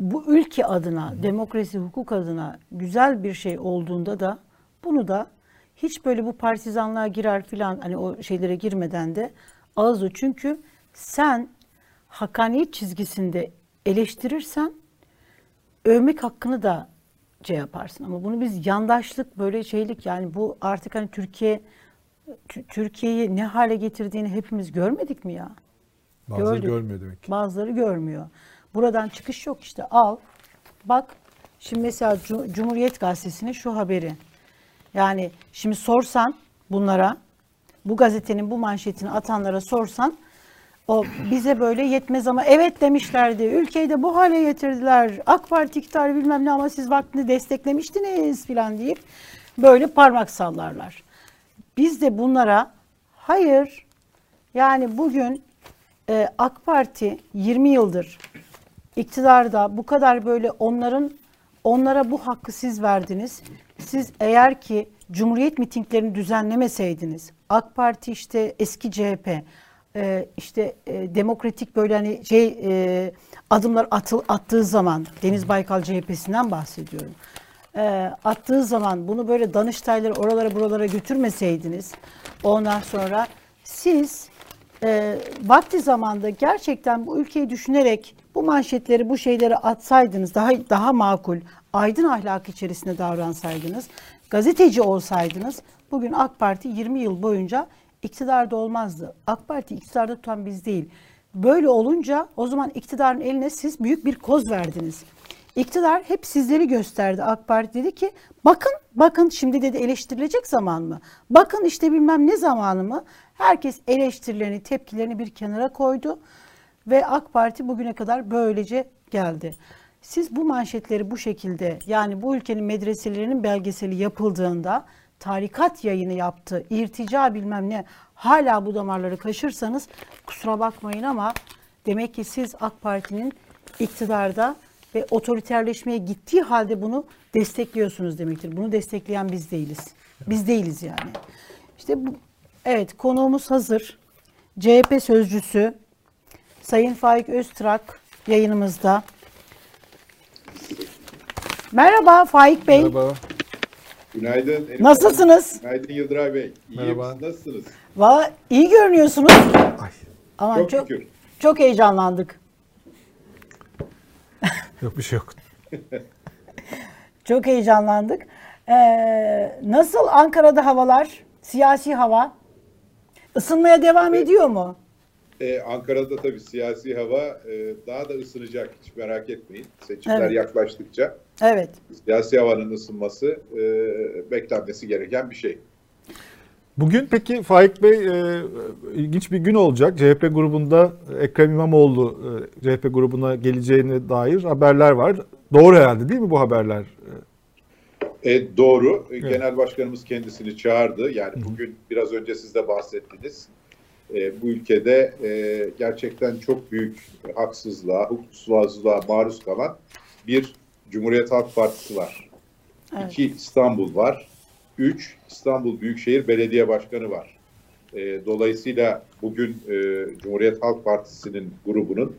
bu ülke adına, demokrasi, hukuk adına güzel bir şey olduğunda da bunu da hiç böyle bu partizanlığa girer filan hani o şeylere girmeden de ağız o. Çünkü sen hakkaniyet çizgisinde eleştirirsen övmek hakkını da şey yaparsın. Ama bunu biz yandaşlık, böyle şeylik yani bu artık hani Türkiye'yi ne hale getirdiğini hepimiz görmedik mi ya? Bazıları gördük. Görmüyor demek ki. Bazıları görmüyor. Buradan çıkış yok işte. Al, bak şimdi mesela Cumhuriyet Gazetesi'nin şu haberi. Yani şimdi sorsan bunlara, bu gazetenin bu manşetini atanlara sorsan, o bize böyle yetmez ama evet demişlerdi. Ülkeyi de bu hale getirdiler. AK Parti iktidarı bilmem ne ama siz vaktinde desteklemiştiniz filan deyip böyle parmak sallarlar. Biz de bunlara hayır yani bugün AK Parti 20 yıldır iktidarda bu kadar böyle onlara bu hakkı siz verdiniz. Siz eğer ki Cumhuriyet mitinglerini düzenlemeseydiniz, AK Parti işte eski CHP işte demokratik böyle hani şey adımlar attığı zaman Deniz Baykal CHP'sinden bahsediyorum. Attığı zaman bunu böyle Danıştay'ları oralara buralara götürmeseydiniz, ondan sonra siz vakti zamanda gerçekten bu ülkeyi düşünerek bu manşetleri, bu şeyleri atsaydınız, daha makul, aydın ahlak içerisinde davransaydınız, gazeteci olsaydınız, bugün AK Parti 20 yıl boyunca iktidarda olmazdı. AK Parti iktidarda tutan biz değil. Böyle olunca o zaman iktidarın eline siz büyük bir koz verdiniz. İktidar hep sizleri gösterdi. AK Parti dedi ki bakın şimdi dedi eleştirilecek zaman mı? Bakın işte bilmem ne zamanı mı? Herkes eleştirilerini, tepkilerini bir kenara koydu. Ve AK Parti bugüne kadar böylece geldi. Siz bu manşetleri bu şekilde yani bu ülkenin medreselerinin belgeseli yapıldığında tarikat yayını yaptı, irtica bilmem ne hala bu damarları kaşırsanız kusura bakmayın ama demek ki siz AK Parti'nin iktidarda ve otoriterleşmeye gittiği halde bunu destekliyorsunuz demektir. Bunu destekleyen biz değiliz. Biz değiliz yani. İşte bu, evet konuğumuz hazır. CHP sözcüsü Sayın Faik Öztrak yayınımızda. Merhaba Faik Bey. Merhaba. Günaydın. Elif Nasılsınız? Günaydın Yıldıray Bey. İyiyim. Nasılsınız? Valla iyi görünüyorsunuz. Ay. Aman çok heyecanlandık. Yok bir şey yok. Çok heyecanlandık. Nasıl Ankara'da havalar? Siyasi hava? Isınmaya devam ediyor mu? Ankara'da tabii siyasi hava daha da ısınacak, hiç merak etmeyin. Seçimler yaklaştıkça siyasi havanın ısınması beklenmesi gereken bir şey. Bugün peki Faik Bey ilginç bir gün olacak. CHP grubunda Ekrem İmamoğlu CHP grubuna geleceğine dair haberler var. Doğru herhalde değil mi bu haberler? Doğru. Evet. Genel Başkanımız kendisini çağırdı. Yani bugün biraz önce siz de bahsettiniz. Bu ülkede gerçekten çok büyük haksızlığa, hukuksuzluğa maruz kalan bir Cumhuriyet Halk Partisi var. Evet. 2 İstanbul var. 3 İstanbul Büyükşehir Belediye Başkanı var. Dolayısıyla bugün Cumhuriyet Halk Partisi'nin grubunun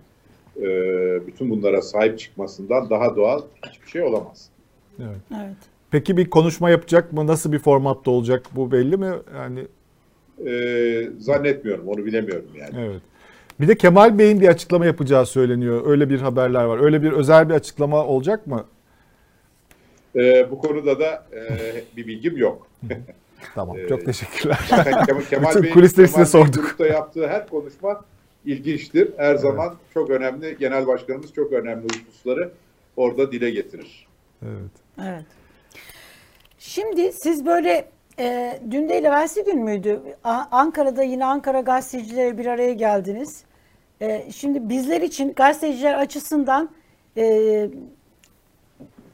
bütün bunlara sahip çıkmasından daha doğal hiçbir şey olamaz. Evet. Evet. Peki bir konuşma yapacak mı? Nasıl bir formatta olacak? Bu belli mi? Yani zannetmiyorum. Onu bilemiyorum yani. Evet. Bir de Kemal Bey'in bir açıklama yapacağı söyleniyor. Öyle bir haberler var. Öyle bir özel bir açıklama olacak mı? Bu konuda da bir bilgim yok. Tamam. Çok teşekkürler. Kemal Bey'in grupta yaptığı her konuşma ilginçtir. Her zaman çok önemli. Genel Başkanımız çok önemli hususları orada dile getirir. Evet. Evet. Şimdi siz böyle dün değil evvelsi gün müydü? Ankara'da yine Ankara gazetecileri bir araya geldiniz. Şimdi bizler için gazeteciler açısından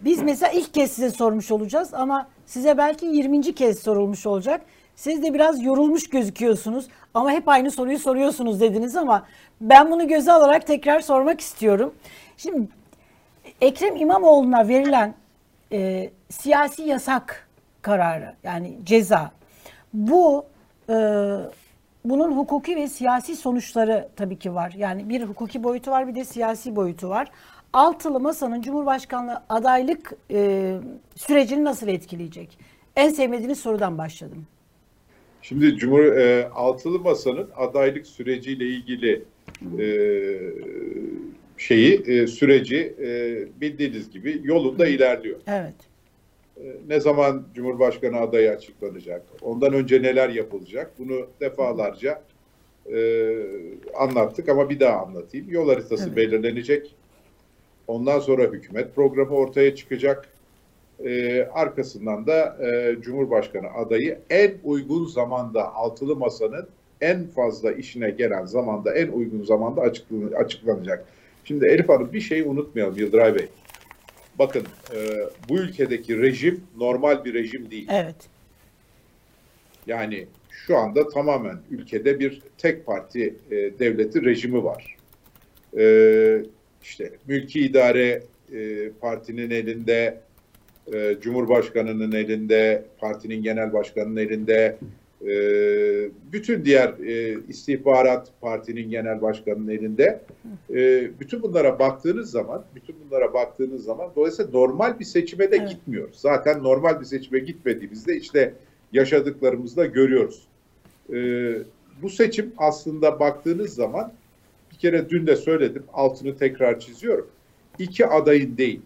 biz mesela ilk kez size sormuş olacağız ama size belki 20. kez sorulmuş olacak. Siz de biraz yorulmuş gözüküyorsunuz ama hep aynı soruyu soruyorsunuz dediniz ama ben bunu göze alarak tekrar sormak istiyorum. Şimdi Ekrem İmamoğlu'na verilen siyasi yasak kararı, yani ceza, bu bunun hukuki ve siyasi sonuçları tabii ki var. Yani bir hukuki boyutu var, bir de siyasi boyutu var. Altılı Masa'nın Cumhurbaşkanlığı adaylık sürecini nasıl etkileyecek? En sevmediğiniz sorudan başladım. Şimdi Altılı Masa'nın adaylık süreciyle ilgili süreci bildiğiniz gibi yolunda ilerliyor. Evet. Ne zaman Cumhurbaşkanı adayı açıklanacak, ondan önce neler yapılacak, bunu defalarca anlattık ama bir daha anlatayım. Yol haritası belirlenecek. Ondan sonra hükümet programı ortaya çıkacak. Arkasından da Cumhurbaşkanı adayı en uygun zamanda, Altılı Masa'nın en fazla işine gelen zamanda, en uygun zamanda açıklanacak. Şimdi Elif Hanım, bir şeyi unutmayalım Yıldıray Bey. Bakın bu ülkedeki rejim normal bir rejim değil. Evet. Yani şu anda tamamen ülkede bir tek parti devleti rejimi var. İşte mülki idare partinin elinde, Cumhurbaşkanı'nın elinde, partinin genel başkanının elinde, bütün diğer istihbarat partinin genel başkanının elinde. Bütün bunlara baktığınız zaman dolayısıyla normal bir seçime de gitmiyor. Zaten normal bir seçime gitmediğimizde işte yaşadıklarımızda görüyoruz. Bu seçim aslında baktığınız zaman, bir kere dün de söyledim, altını tekrar çiziyorum. 2 adayın değil,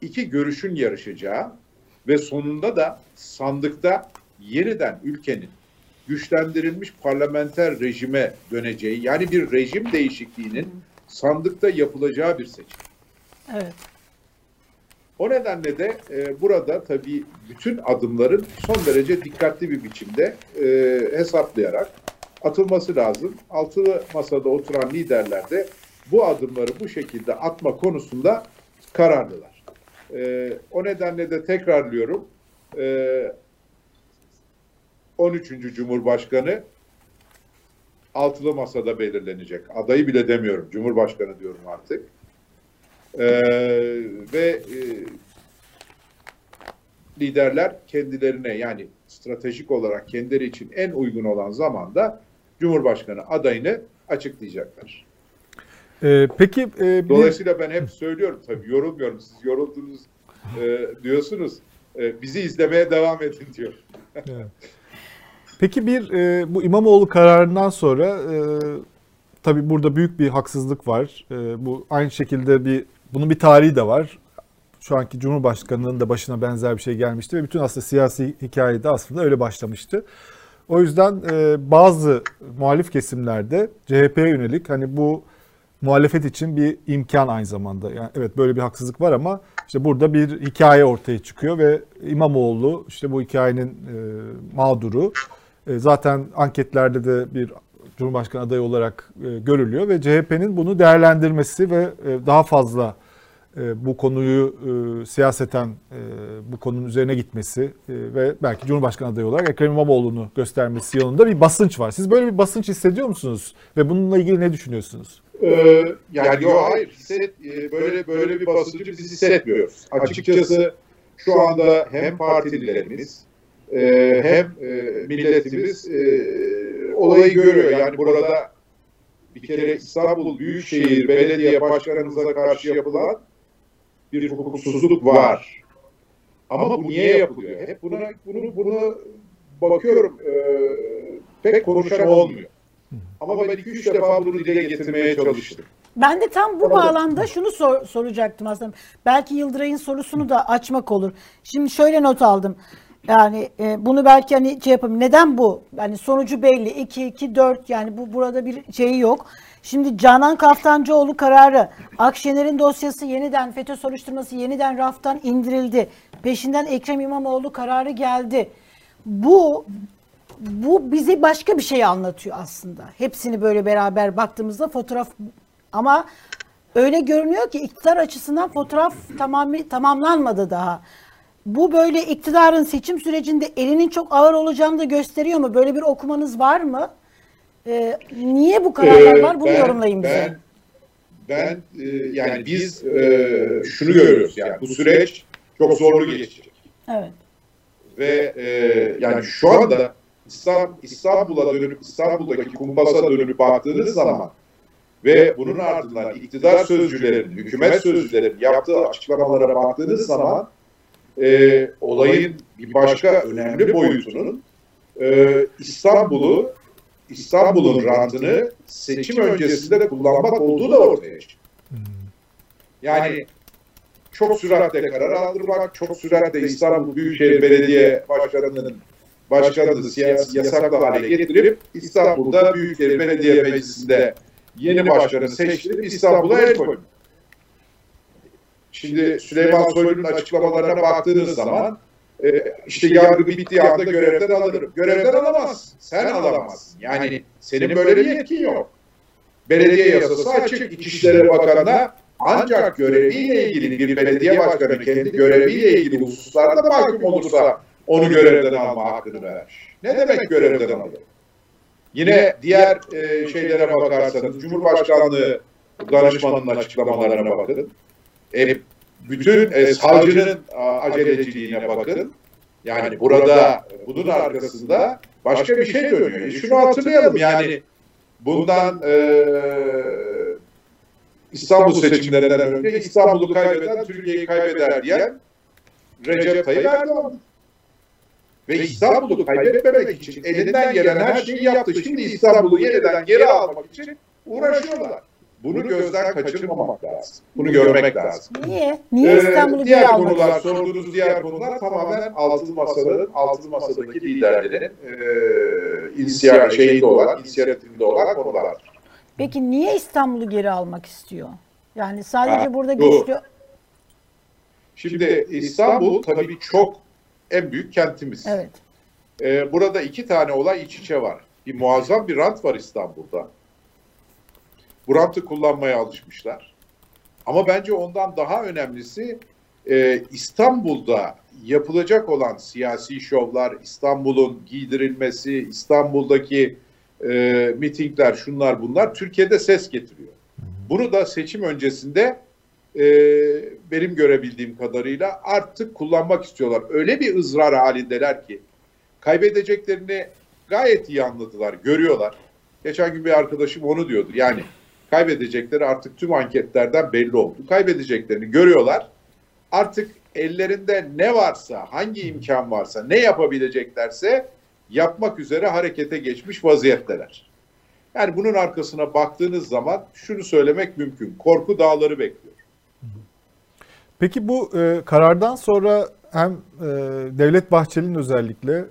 2 görüşün yarışacağı ve sonunda da sandıkta yeniden ülkenin güçlendirilmiş parlamenter rejime döneceği, yani bir rejim değişikliğinin sandıkta yapılacağı bir seçim. Evet. O nedenle de burada tabii bütün adımların son derece dikkatli bir biçimde hesaplayarak atılması lazım. Altılı Masa'da oturan liderler de bu adımları bu şekilde atma konusunda kararlılar. O nedenle de tekrarlıyorum. 13. Cumhurbaşkanı Altılı Masa'da belirlenecek. Adayı bile demiyorum. Cumhurbaşkanı diyorum artık. Liderler kendilerine, yani stratejik olarak kendileri için en uygun olan zamanda Cumhurbaşkanı adayını açıklayacaklar. Peki. Dolayısıyla ben hep söylüyorum tabii, yorulmuyorum. Siz yoruldunuz diyorsunuz. bizi izlemeye devam edin diyor. Evet. Peki bu İmamoğlu kararından sonra tabii burada büyük bir haksızlık var. Bu aynı şekilde bunun bir tarihi de var. Şu anki Cumhurbaşkanı'nın da başına benzer bir şey gelmişti ve bütün aslında siyasi hikaye de aslında öyle başlamıştı. O yüzden bazı muhalif kesimlerde CHP'ye yönelik hani bu muhalefet için bir imkan aynı zamanda. Yani evet böyle bir haksızlık var ama işte burada bir hikaye ortaya çıkıyor ve İmamoğlu işte bu hikayenin mağduru. Zaten anketlerde de bir Cumhurbaşkanı adayı olarak görülüyor ve CHP'nin bunu değerlendirmesi ve daha fazla bu konuyu siyaseten bu konunun üzerine gitmesi ve belki Cumhurbaşkanı adayı olarak Ekrem İmamoğlu'nu göstermesi yolunda bir basınç var. Siz böyle bir basınç hissediyor musunuz? Ve bununla ilgili ne düşünüyorsunuz? Yani yok, hayır. Böyle bir basıncı biz hissetmiyoruz. Açıkçası şu anda hem partililerimiz hem milletimiz olayı görüyor. Yani burada bir kere İstanbul Büyükşehir Belediye Başkanımıza karşı yapılan bir hukuksuzluk var. Ama bu niye yapılıyor? Hep bunu bakıyorum, pek konuşan olmuyor. Ama ben 2-3 defa bunu dile getirmeye çalıştım. Ben de tam bu bağlamda şunu soracaktım aslında. Belki Yıldıray'ın sorusunu da açmak olur. Şimdi şöyle not aldım. Yani bunu belki hani şey yapayım. Neden bu? Yani sonucu belli. 2-2-4 yani burada bir şeyi yok. Şimdi Canan Kaftancıoğlu kararı, Akşener'in dosyası yeniden, FETÖ soruşturması yeniden raftan indirildi. Peşinden Ekrem İmamoğlu kararı geldi. Bu bize başka bir şey anlatıyor aslında. Hepsini böyle beraber baktığımızda fotoğraf ama öyle görünüyor ki iktidar açısından fotoğraf tamamlanmadı daha. Bu böyle iktidarın seçim sürecinde elinin çok ağır olacağını da gösteriyor mu? Böyle bir okumanız var mı? Niye bu kararlar var? Bunu yorumlayın bize. Yani biz şunu görüyoruz. Yani bu süreç çok zorlu geçecek. Evet. Ve yani şu anda İstanbul'a dönüp İstanbul'daki kumpasa dönüp baktığınız zaman ve bunun ardından iktidar sözcülerinin, hükümet sözcülerinin yaptığı açıklamalara baktığınız zaman olayın bir başka önemli boyutunun İstanbul'un rantını seçim öncesinde kullanmak olduğu da ortaya çıkıyor. Yani çok süratle karar aldırmak, çok süratle İstanbul Büyükşehir Belediye Başkanı'nı siyasi yasaklı hale getirip İstanbul'da Büyükşehir Belediye Meclisi'nde yeni başkanı seçtirip İstanbul'a el koyuyor. Şimdi Süleyman Soylu'nun açıklamalarına baktığınız zaman işte yargı bittiği anda görevden alırım. Görevden alamazsın. Sen alamazsın. Yani senin böyle bir yetkin yok. Belediye yasası açık. İçişleri Bakanı'na ancak göreviyle ilgili bir belediye başkanı kendi göreviyle ilgili hususlarda mahkum olursa onu görevden alma hakkını verir. Ne demek görevden alır? Yine diğer şeylere bakarsanız Cumhurbaşkanlığı danışmanının açıklamalarına bakın. Bütün savcının aceleciliğine bakın. Yani burada bunun arkasında başka bir şey dönüyor. Şunu hatırlayalım yani bundan İstanbul seçimlerinden önce İstanbul'u kaybeden Türkiye'yi kaybeder diyen Recep Tayyip Erdoğan. Ve İstanbul'u kaybetmemek için elinden gelen her şeyi yaptı. Şimdi İstanbul'u yeniden geri almak için uğraşıyorlar. Bunu gözden kaçırmamak lazım. Bunu görmek lazım. Niye? Niye İstanbul'u geri almak lazım? Sorduğunuz diğer konular tamamen Altılı Masa'daki liderlerin inisiyatifinde olan konulardır. Peki niye İstanbul'u geri almak istiyor? Yani sadece burada güçlü... Şimdi İstanbul tabii çok en büyük kentimiz. Evet. Burada iki tane olay iç içe var. Bir muazzam bir rant var İstanbul'da. Bu rantı kullanmaya alışmışlar. Ama bence ondan daha önemlisi İstanbul'da yapılacak olan siyasi şovlar, İstanbul'un giydirilmesi, İstanbul'daki mitingler, şunlar bunlar Türkiye'de ses getiriyor. Bunu da seçim öncesinde benim görebildiğim kadarıyla artık kullanmak istiyorlar. Öyle bir ızrar halindeler ki kaybedeceklerini gayet iyi anladılar, görüyorlar. Geçen gün bir arkadaşım onu diyordu. Yani kaybedecekleri artık tüm anketlerden belli oldu. Kaybedeceklerini görüyorlar. Artık ellerinde ne varsa, hangi imkan varsa, ne yapabileceklerse yapmak üzere harekete geçmiş vaziyetteler. Yani bunun arkasına baktığınız zaman şunu söylemek mümkün. Korku dağları bekliyor. Peki bu karardan sonra hem Devlet Bahçeli'nin özellikle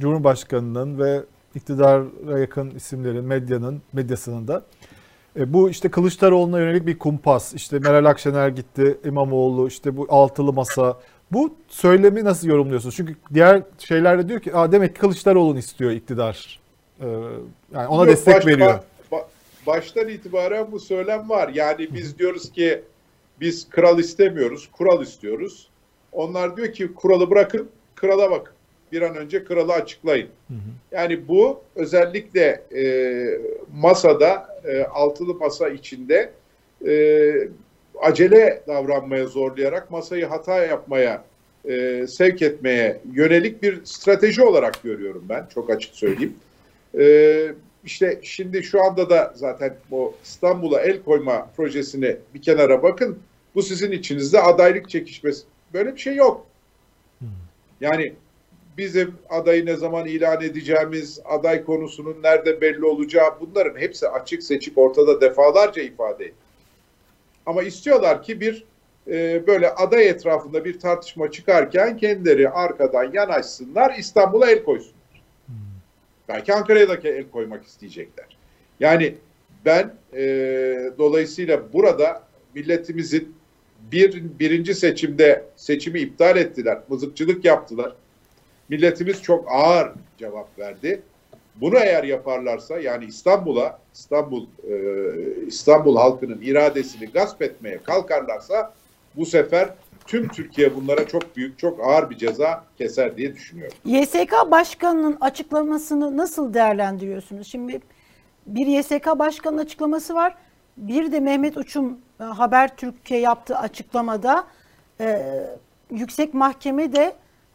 Cumhurbaşkanı'nın ve iktidara yakın isimlerin, medyasının da bu işte Kılıçdaroğlu'na yönelik bir kumpas, işte Meral Akşener gitti, İmamoğlu, işte bu altılı masa. Bu söylemi nasıl yorumluyorsunuz? Çünkü diğer şeylerde diyor ki demek ki Kılıçdaroğlu'nu istiyor iktidar. Yani ona destek veriyor. Baştan itibaren bu söylem var. Yani biz diyoruz ki biz kral istemiyoruz, kural istiyoruz. Onlar diyor ki kuralı bırakın, krala bakın. Bir an önce kralı açıklayın. Hı hı. Yani bu özellikle masada, altılı masa içinde acele davranmaya zorlayarak masayı hata yapmaya, sevk etmeye yönelik bir strateji olarak görüyorum ben. Çok açık söyleyeyim. İşte şimdi şu anda da zaten bu İstanbul'a el koyma projesini bir kenara bakın. Bu sizin içinizde adaylık çekişmesi. Böyle bir şey yok. Hı. Yani bizim adayı ne zaman ilan edeceğimiz, aday konusunun nerede belli olacağı, bunların hepsi açık seçik ortada, defalarca ifade. Ama istiyorlar ki bir böyle aday etrafında bir tartışma çıkarken kendileri arkadan yanaşsınlar, İstanbul'a el koysunlar. Hmm. Belki Ankara'ya da el koymak isteyecekler. Yani ben dolayısıyla burada milletimizin birinci seçimde seçimi iptal ettiler, mızıkçılık yaptılar. Milletimiz çok ağır cevap verdi. Bunu eğer yaparlarsa, yani İstanbul halkının iradesini gasp etmeye kalkarlarsa bu sefer tüm Türkiye bunlara çok büyük, çok ağır bir ceza keser diye düşünüyorum. YSK Başkanı'nın açıklamasını nasıl değerlendiriyorsunuz? Şimdi bir YSK Başkanı'nın açıklaması var. Bir de Mehmet Uçum Habertürk'e yaptığı açıklamada Yüksek Mahkeme de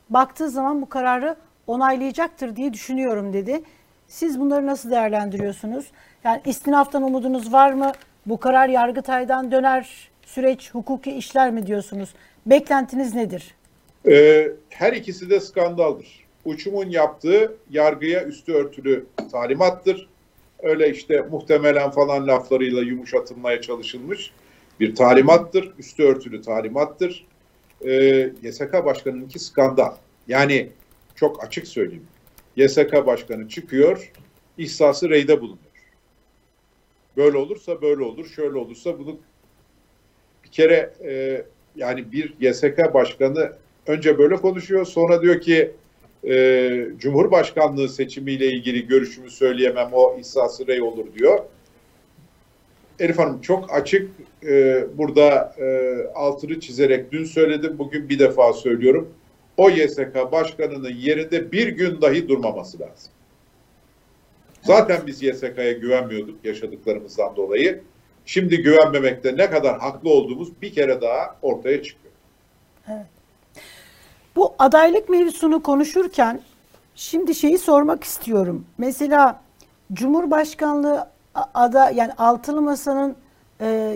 baktığı zaman bu kararı onaylayacaktır diye düşünüyorum dedi. Siz bunları nasıl değerlendiriyorsunuz? Yani istinaftan umudunuz var mı? Bu karar Yargıtay'dan döner, süreç hukuki işler mi diyorsunuz? Beklentiniz nedir? Her ikisi de skandaldır. Uçumun yaptığı yargıya üstü örtülü talimattır. Öyle işte muhtemelen falan laflarıyla yumuşatılmaya çalışılmış bir talimattır. Üstü örtülü talimattır. YSK Başkanı'nınki skandal. Yani çok açık söyleyeyim. YSK Başkanı çıkıyor, ihsası reyde bulunuyor. Böyle olursa böyle olur, şöyle olursa bunu bir kere yani bir YSK Başkanı önce böyle konuşuyor, sonra diyor ki Cumhurbaşkanlığı seçimiyle ilgili görüşümü söyleyemem, o ihsası rey olur diyor. Elif Hanım çok açık, burada altını çizerek dün söyledim, bugün bir defa söylüyorum. O YSK Başkanı'nın yerinde bir gün dahi durmaması lazım. Zaten biz YSK'ya güvenmiyorduk yaşadıklarımızdan dolayı. Şimdi güvenmemekte ne kadar haklı olduğumuz bir kere daha ortaya çıkıyor. Evet. Bu adaylık mevzusunu konuşurken şimdi şeyi sormak istiyorum. Mesela Cumhurbaşkanlığı yani altılı masanın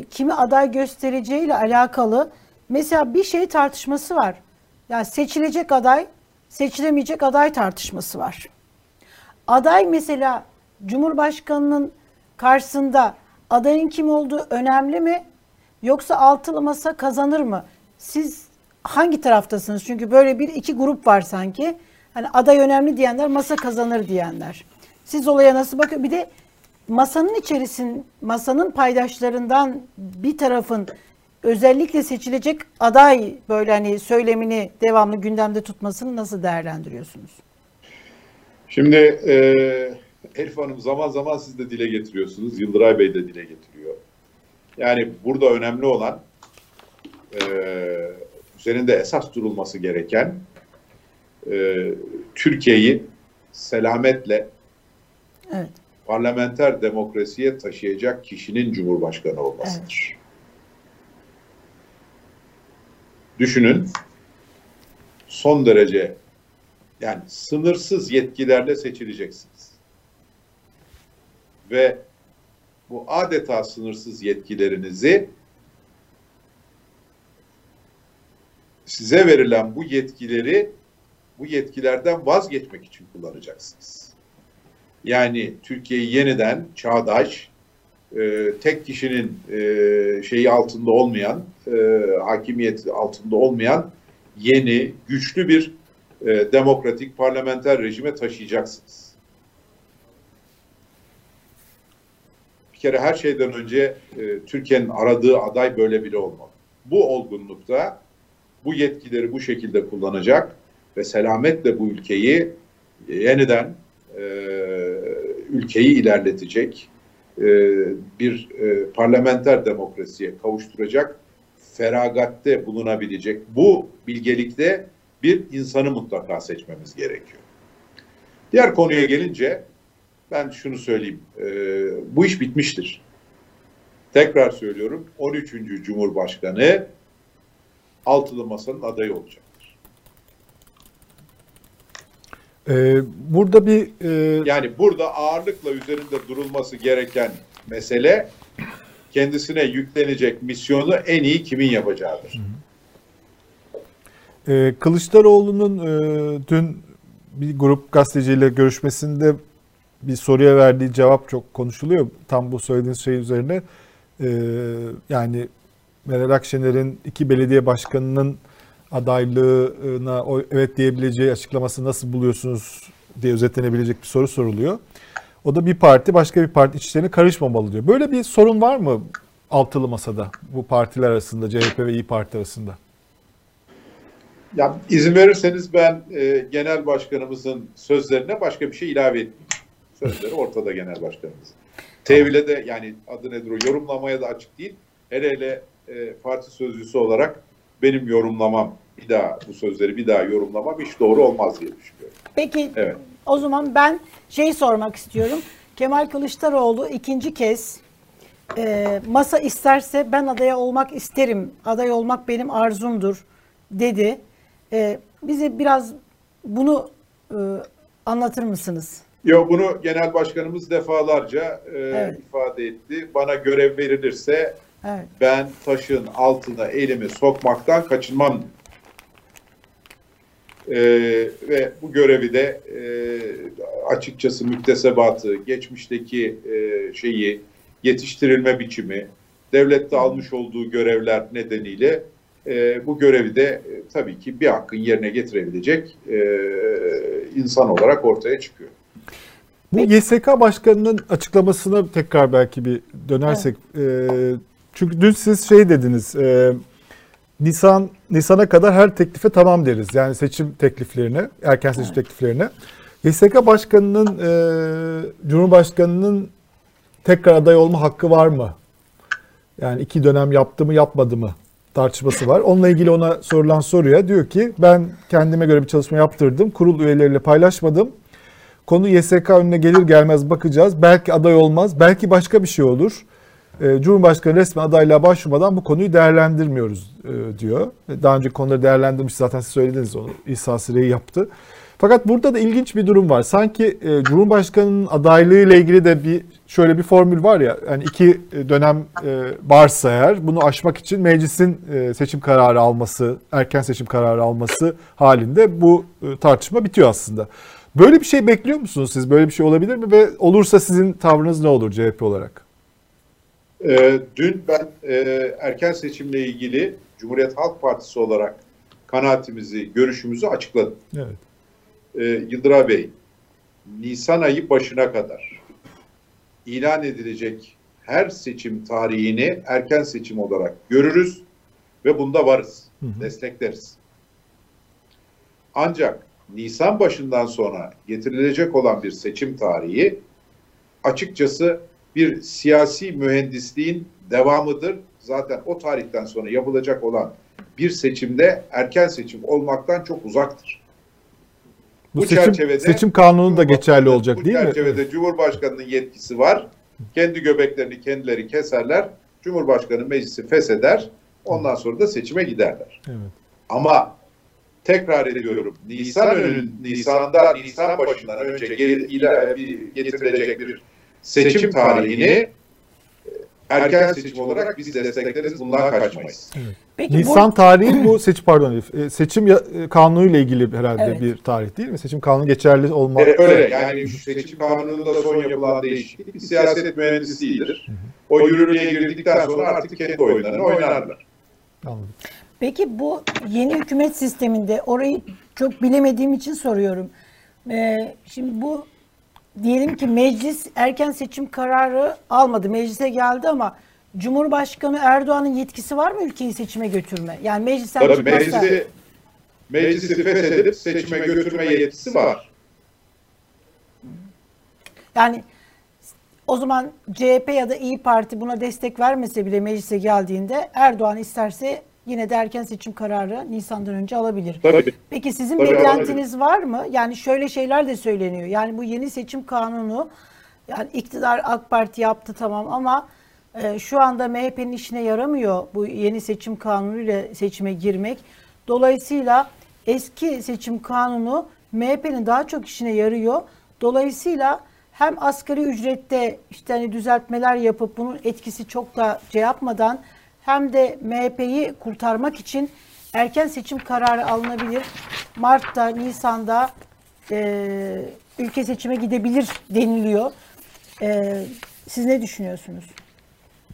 kimi aday göstereceğiyle alakalı mesela bir şey tartışması var. Yani seçilecek aday, seçilemeyecek aday tartışması var. Aday mesela Cumhurbaşkanı'nın karşısında adayın kim olduğu önemli mi? Yoksa altılı masa kazanır mı? Siz hangi taraftasınız? Çünkü böyle bir iki grup var sanki. Hani aday önemli diyenler, masa kazanır diyenler. Siz olaya nasıl bakıyorsunuz? Bir de masanın masanın paydaşlarından bir tarafın özellikle seçilecek aday böyle hani söylemini devamlı gündemde tutmasını nasıl değerlendiriyorsunuz? Şimdi Elif Hanım zaman zaman siz de dile getiriyorsunuz. Yıldıray Bey de dile getiriyor. Yani burada önemli olan üzerinde esas durulması gereken Türkiye'yi selametle evet, parlamenter demokrasiye taşıyacak kişinin Cumhurbaşkanı olmasıdır. Evet. Düşünün, son derece yani sınırsız yetkilerle seçileceksiniz. Ve bu adeta sınırsız yetkilerinizi size verilen bu yetkileri, bu yetkilerden vazgeçmek için kullanacaksınız. Yani Türkiye'yi yeniden çağdaş, tek kişinin şeyi altında olmayan, hakimiyeti altında olmayan yeni, güçlü bir demokratik parlamenter rejime taşıyacaksınız. Bir kere her şeyden önce Türkiye'nin aradığı aday böyle biri olmalı. Bu olgunlukta bu yetkileri bu şekilde kullanacak ve selametle bu ülkeyi yeniden ülkeyi ilerletecek, bir parlamenter demokrasiye kavuşturacak feragatte bulunabilecek, bu bilgelikte bir insanı mutlaka seçmemiz gerekiyor. Diğer konuya gelince ben şunu söyleyeyim. Bu iş bitmiştir. Tekrar söylüyorum, 13. Cumhurbaşkanı Altılı Masa'nın adayı olacaktır. Burada bir... Yani burada ağırlıkla üzerinde durulması gereken mesele, kendisine yüklenecek misyonu en iyi kimin yapacağıdır. Kılıçdaroğlu'nun dün bir grup gazeteciyle görüşmesinde bir soruya verdiği cevap çok konuşuluyor. Tam bu söylediğiniz şey üzerine. Yani Meral Akşener'in iki belediye başkanının adaylığına evet diyebileceği açıklaması nasıl buluyorsunuz diye özetlenebilecek bir soru soruluyor. O da bir parti başka bir parti içlerine karışmamalı diyor. Böyle bir sorun var mı altılı masada, bu partiler arasında, CHP ve İYİ Parti arasında? Ya, izin verirseniz ben genel başkanımızın sözlerine başka bir şey ilave etmeyeyim. Sözleri ortada genel başkanımızın. Tevhile de, yani adı nedir o, yorumlamaya da açık değil. Hele hele parti sözcüsü olarak benim yorumlamam, bir daha bu sözleri bir daha yorumlamam hiç doğru olmaz diye düşünüyorum. Peki. Evet. O zaman ben şey sormak istiyorum. Kemal Kılıçdaroğlu ikinci kez masa isterse ben aday olmak isterim, aday olmak benim arzumdur dedi. Bize biraz bunu anlatır mısınız? Yok, bunu genel başkanımız defalarca evet, ifade etti. Bana görev verilirse evet, ben taşın altına elimi sokmaktan kaçınmam. Ve bu görevi de açıkçası müktesebatı, geçmişteki şeyi, yetiştirilme biçimi, devlette almış olduğu görevler nedeniyle bu görevi de tabii ki bir hakkın yerine getirebilecek insan olarak ortaya çıkıyor. Bu YSK Başkanı'nın açıklamasına tekrar belki bir dönersek. Evet. Çünkü dün siz şey dediniz... Nisan'a kadar her teklife tamam deriz. Yani seçim tekliflerine, erken seçim evet, tekliflerine. YSK Başkanı'nın, Cumhurbaşkanı'nın tekrar aday olma hakkı var mı? Yani iki dönem yaptı mı yapmadı mı tartışması var. Onunla ilgili ona sorulan soruya diyor ki ben kendime göre bir çalışma yaptırdım. Kurul üyeleriyle paylaşmadım. Konu YSK önüne gelir gelmez bakacağız. Belki aday olmaz. Belki başka bir şey olur. Cumhurbaşkanı resmen adaylığa başvurmadan bu konuyu değerlendirmiyoruz diyor. Daha önce konuları değerlendirmiş, zaten siz söylediniz onu. İhsan Sire'yi yaptı. Fakat burada da ilginç bir durum var. Sanki Cumhurbaşkanı'nın adaylığı ile ilgili de bir şöyle bir formül var ya. Yani iki dönem varsa eğer, bunu aşmak için meclisin seçim kararı alması, erken seçim kararı alması halinde bu tartışma bitiyor aslında. Böyle bir şey bekliyor musunuz siz? Böyle bir şey olabilir mi? Ve olursa sizin tavrınız ne olur CHP olarak? Dün ben erken seçimle ilgili Cumhuriyet Halk Partisi olarak kanaatimizi, görüşümüzü açıkladım. Evet. Yıldıray Bey, Nisan ayı başına kadar ilan edilecek her seçim tarihini erken seçim olarak görürüz ve bunda varız, hı hı, destekleriz. Ancak Nisan başından sonra getirilecek olan bir seçim tarihi açıkçası bir siyasi mühendisliğin devamıdır. Zaten o tarihten sonra yapılacak olan bir seçimde erken seçim olmaktan çok uzaktır. Bu çerçevede seçim kanunu da geçerli olacak değil mi? Bu çerçevede Cumhurbaşkanı'nın yetkisi var. Kendi göbeklerini kendileri keserler. Cumhurbaşkanı meclisi fesheder. Ondan sonra da seçime giderler. Evet. Ama tekrar ediyorum, Nisan başından önce getirilecek bir seçim tarihini erken seçim olarak biz destekleriz, bundan kaçmayız. Peki, Nisan tarihi bu seçim kanunuyla ilgili herhalde bir tarih değil mi? Seçim kanunu geçerli olmak. Öyle yani seçim kanununda son yapılan değişiklik bir siyaset mühendisliğidir. O yürürlüğe girdikten sonra artık kendi oyunlarını oynarlar. Anladım. Peki bu yeni hükümet sisteminde orayı çok bilemediğim için soruyorum. Şimdi bu diyelim ki meclis erken seçim kararı almadı. Meclise geldi ama Cumhurbaşkanı Erdoğan'ın yetkisi var mı ülkeyi seçime götürme? Yani meclisten çıkarsa... Meclisi feshedip seçime götürme yetkisi var. Yani o zaman CHP ya da İYİ Parti buna destek vermese bile meclise geldiğinde Erdoğan isterse yine de erken seçim kararı Nisan'dan önce alabilir. Tabii. Peki sizin beklentiniz var mı? Yani şöyle şeyler de söyleniyor. Yani bu yeni seçim kanunu, yani iktidar AK Parti yaptı tamam ama şu anda MHP'nin işine yaramıyor bu yeni seçim kanunuyla seçime girmek. Dolayısıyla eski seçim kanunu MHP'nin daha çok işine yarıyor. Dolayısıyla hem asgari ücrette işte hani düzeltmeler yapıp bunun etkisi çok da şey yapmadan hem de MHP'yi kurtarmak için erken seçim kararı alınabilir. Mart'ta, Nisan'da ülke seçime gidebilir deniliyor. Siz ne düşünüyorsunuz?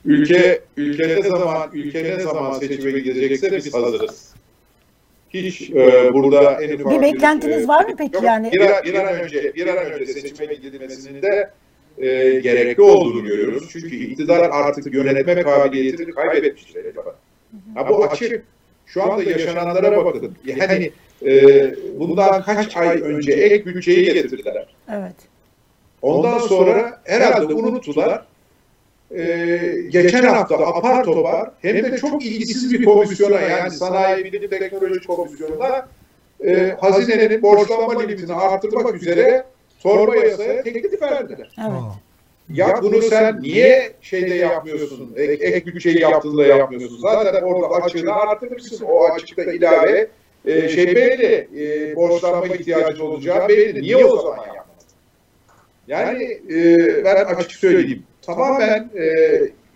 Ülke ne zaman seçime gidecekse biz hazırız. Hiç burada en ufak bir beklentiniz var mı peki yok. Yani? Bir an önce seçime gidilmesinin de gerekli olduğunu görüyoruz. Çünkü iktidar artık yönetme kabiliyetini kaybetmiş derecede. Bu açık. Şu anda yaşananlara bakın. Yani bundan kaç ay önce ek bütçeyi getirdiler. Evet. Ondan sonra herhalde unuttular. Geçen hafta apar topar hem de çok ilgisiz bir komisyona, yani Sanayi Bilim Teknoloji Komisyonu'na hazinenin borçlanma limitini arttırmak üzere torba yasaya teklif verdiler. Evet. Ya bunu sen niye şeyde yapmıyorsun? Ek bütçeyi yaptığında yapmıyorsun. Zaten orada açığını artırmışsın. O açıkta ilave belli. Borçlanma ihtiyacı olacağı belli. Niye o zaman yapmadın? Yani ben açık söyleyeyim. Tamamen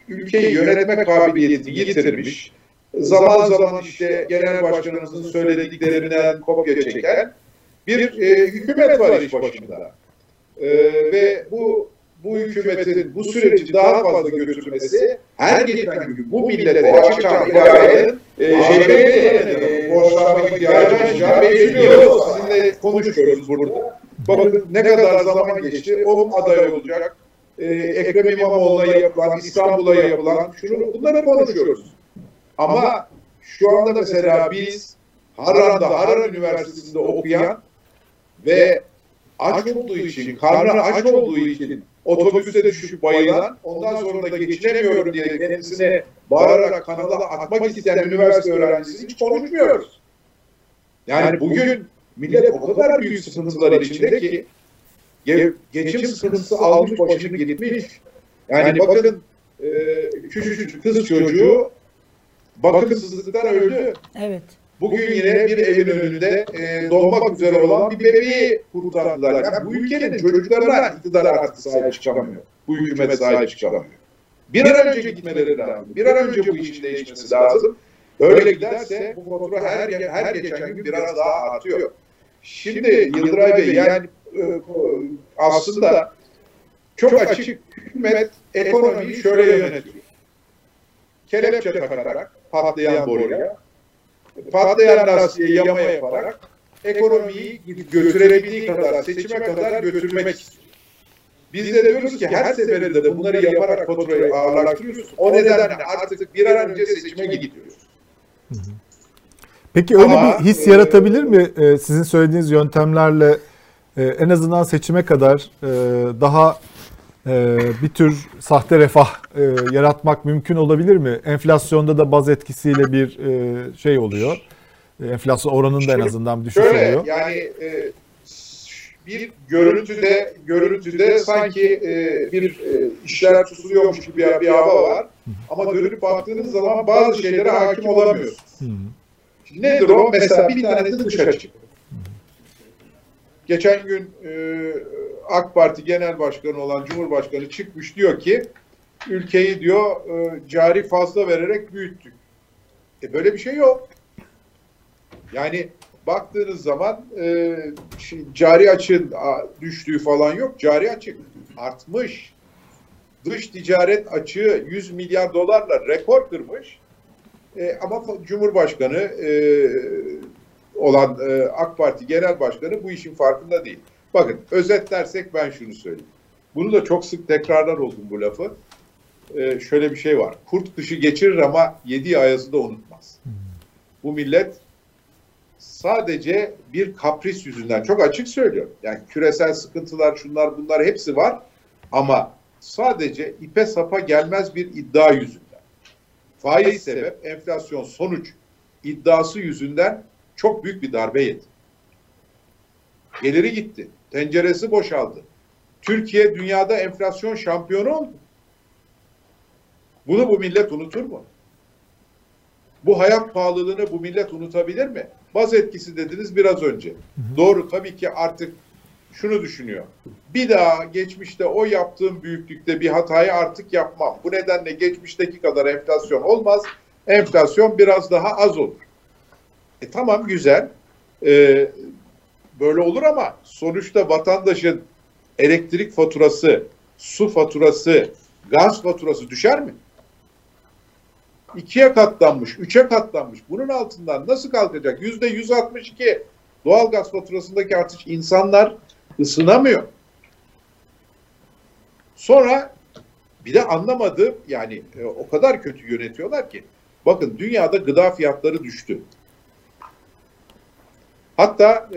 ülkeyi yönetme kabiliyetini yitirmiş. Zaman işte genel başkanımızın söylediklerinden kopya çeken bir hükümet var iş başında. Ve bu hükümetin bu süreci daha fazla götürmesi her geçen gün bu millete açıkçası idarenin borçlanma ihtiyacı belirliyor. Sizinle konuşuyoruz burada. Bakın ne kadar zaman geçti, o aday olacak. Ekrem İmamoğlu'na yapılan, İstanbul'a yapılan, bunları konuşuyoruz. Ama şu anda mesela biz Haran Üniversitesi'nde okuyan ve karnı aç olduğu için otobüse düşüp bayılan, ondan sonra da geçinemiyorum diye kendisine bağırarak kanala atmak isteyen üniversite öğrencisini hiç konuşmuyoruz. Yani bugün millet o kadar büyük sıkıntılar içinde ki geçim sıkıntısı almış başını gitmiş. Yani bakın küçücük kız çocuğu bakımsızlıktan öldü. Evet. Bugün yine bir evin önünde doğmak üzere olan bir bebeği kurtardılar. Yani bu ülkenin çocuklarına iktidar artık sahip çıkamıyor. Bu hükümet sahip çıkamıyor. Bir an önce gitmeleri lazım. Bir an önce bu işin değişmesi lazım. Öyle giderse bu fatura her geçen gün biraz daha artıyor. Şimdi Yıldıray Bey, yani aslında çok açık, hükümet ekonomiyi şöyle yönetiyor. Kelepçe takarak patlayan boruya, patlayan lastiğe yama yaparak ekonomiyi götürebildiği kadar, seçime kadar götürmek istiyor. Biz de diyoruz ki her seferinde bunları yaparak faturayı ağırlaştırıyoruz. O nedenle artık bir an önce seçime gidiyoruz. Peki öyle bir his yaratabilir mi sizin söylediğiniz yöntemlerle? En azından seçime kadar daha bir tür sahte refah yaratmak mümkün olabilir mi? Enflasyonda da baz etkisiyle bir şey oluyor. Enflasyon oranında en azından düşük oluyor. Yani bir görüntüde sanki bir işler tutuluyormuş gibi bir hava var. Ama dönüp baktığınız zaman bazı şeylere hakim olamıyorsunuz. Nedir o? Mesela bir tanesi dışa çıkıyor. Geçen gün AK Parti Genel Başkanı olan Cumhurbaşkanı çıkmış, diyor ki ülkeyi diyor cari fazla vererek büyüttük. Böyle bir şey yok. Yani baktığınız zaman cari açığın düştüğü falan yok. Cari açık artmış. Dış ticaret açığı 100 milyar dolarla rekor kırmış. Ama Cumhurbaşkanı olan AK Parti Genel Başkanı bu işin farkında değil. Bakın özetlersek ben şunu söyleyeyim. Bunu da çok sık tekrarlar oldum bu lafı. Şöyle bir şey var. Kurt kışı geçirir ama yediği ayazı da unutmaz. Bu millet sadece bir kapris yüzünden, çok açık söylüyorum. Yani küresel sıkıntılar, şunlar bunlar hepsi var. Ama sadece ipe sapa gelmez bir iddia yüzünden. Faiz sebep, enflasyon sonuç iddiası yüzünden çok büyük bir darbe yedi. Geliri gitti. Tenceresi boşaldı. Türkiye dünyada enflasyon şampiyonu oldu. Bunu bu millet unutur mu? Bu hayat pahalılığını bu millet unutabilir mi? Baz etkisi dediniz biraz önce. Doğru, tabii ki artık şunu düşünüyor. Bir daha geçmişte o yaptığım büyüklükte bir hatayı artık yapmam. Bu nedenle geçmişteki kadar enflasyon olmaz. Enflasyon biraz daha az olur. Tamam, güzel. Böyle olur ama sonuçta vatandaşın elektrik faturası, su faturası, gaz faturası düşer mi? 2'ye katlanmış, 3'e katlanmış. Bunun altından nasıl kalkacak? %162 doğal gaz faturasındaki artış, insanlar ısınamıyor. Sonra bir de anlamadığım, yani o kadar kötü yönetiyorlar ki. Bakın dünyada gıda fiyatları düştü. Hatta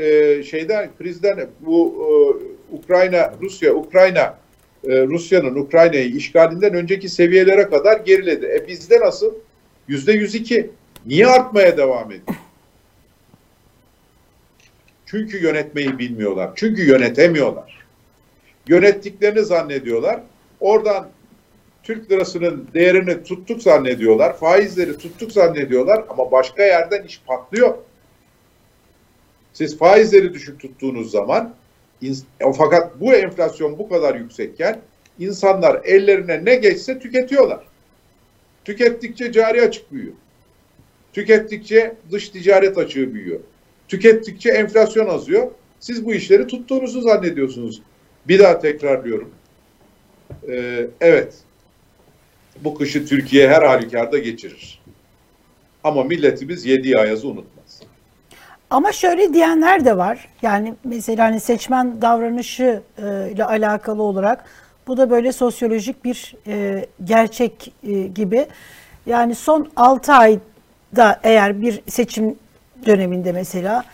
krizden bu Rusya'nın Ukrayna'yı işgalinden önceki seviyelere kadar geriledi. Bizde nasıl? %102. Niye artmaya devam ediyor? Çünkü yönetmeyi bilmiyorlar. Çünkü yönetemiyorlar. Yönettiklerini zannediyorlar. Oradan Türk lirasının değerini tuttuk zannediyorlar. Faizleri tuttuk zannediyorlar. Ama başka yerden iş patlıyor. Siz faizleri düşük tuttuğunuz zaman, fakat bu enflasyon bu kadar yüksekken insanlar ellerine ne geçse tüketiyorlar. Tükettikçe cari açık büyüyor. Tükettikçe dış ticaret açığı büyüyor. Tükettikçe enflasyon azıyor. Siz bu işleri tuttuğunuzu zannediyorsunuz. Bir daha tekrarlıyorum. Evet. Bu kışı Türkiye her halükarda geçirir. Ama milletimiz yediği ayazı unutmaz. Ama şöyle diyenler de var. Yani mesela hani seçmen davranışı ile alakalı olarak bu da böyle sosyolojik bir gerçek gibi. Yani son 6 ayda eğer bir seçim döneminde mesela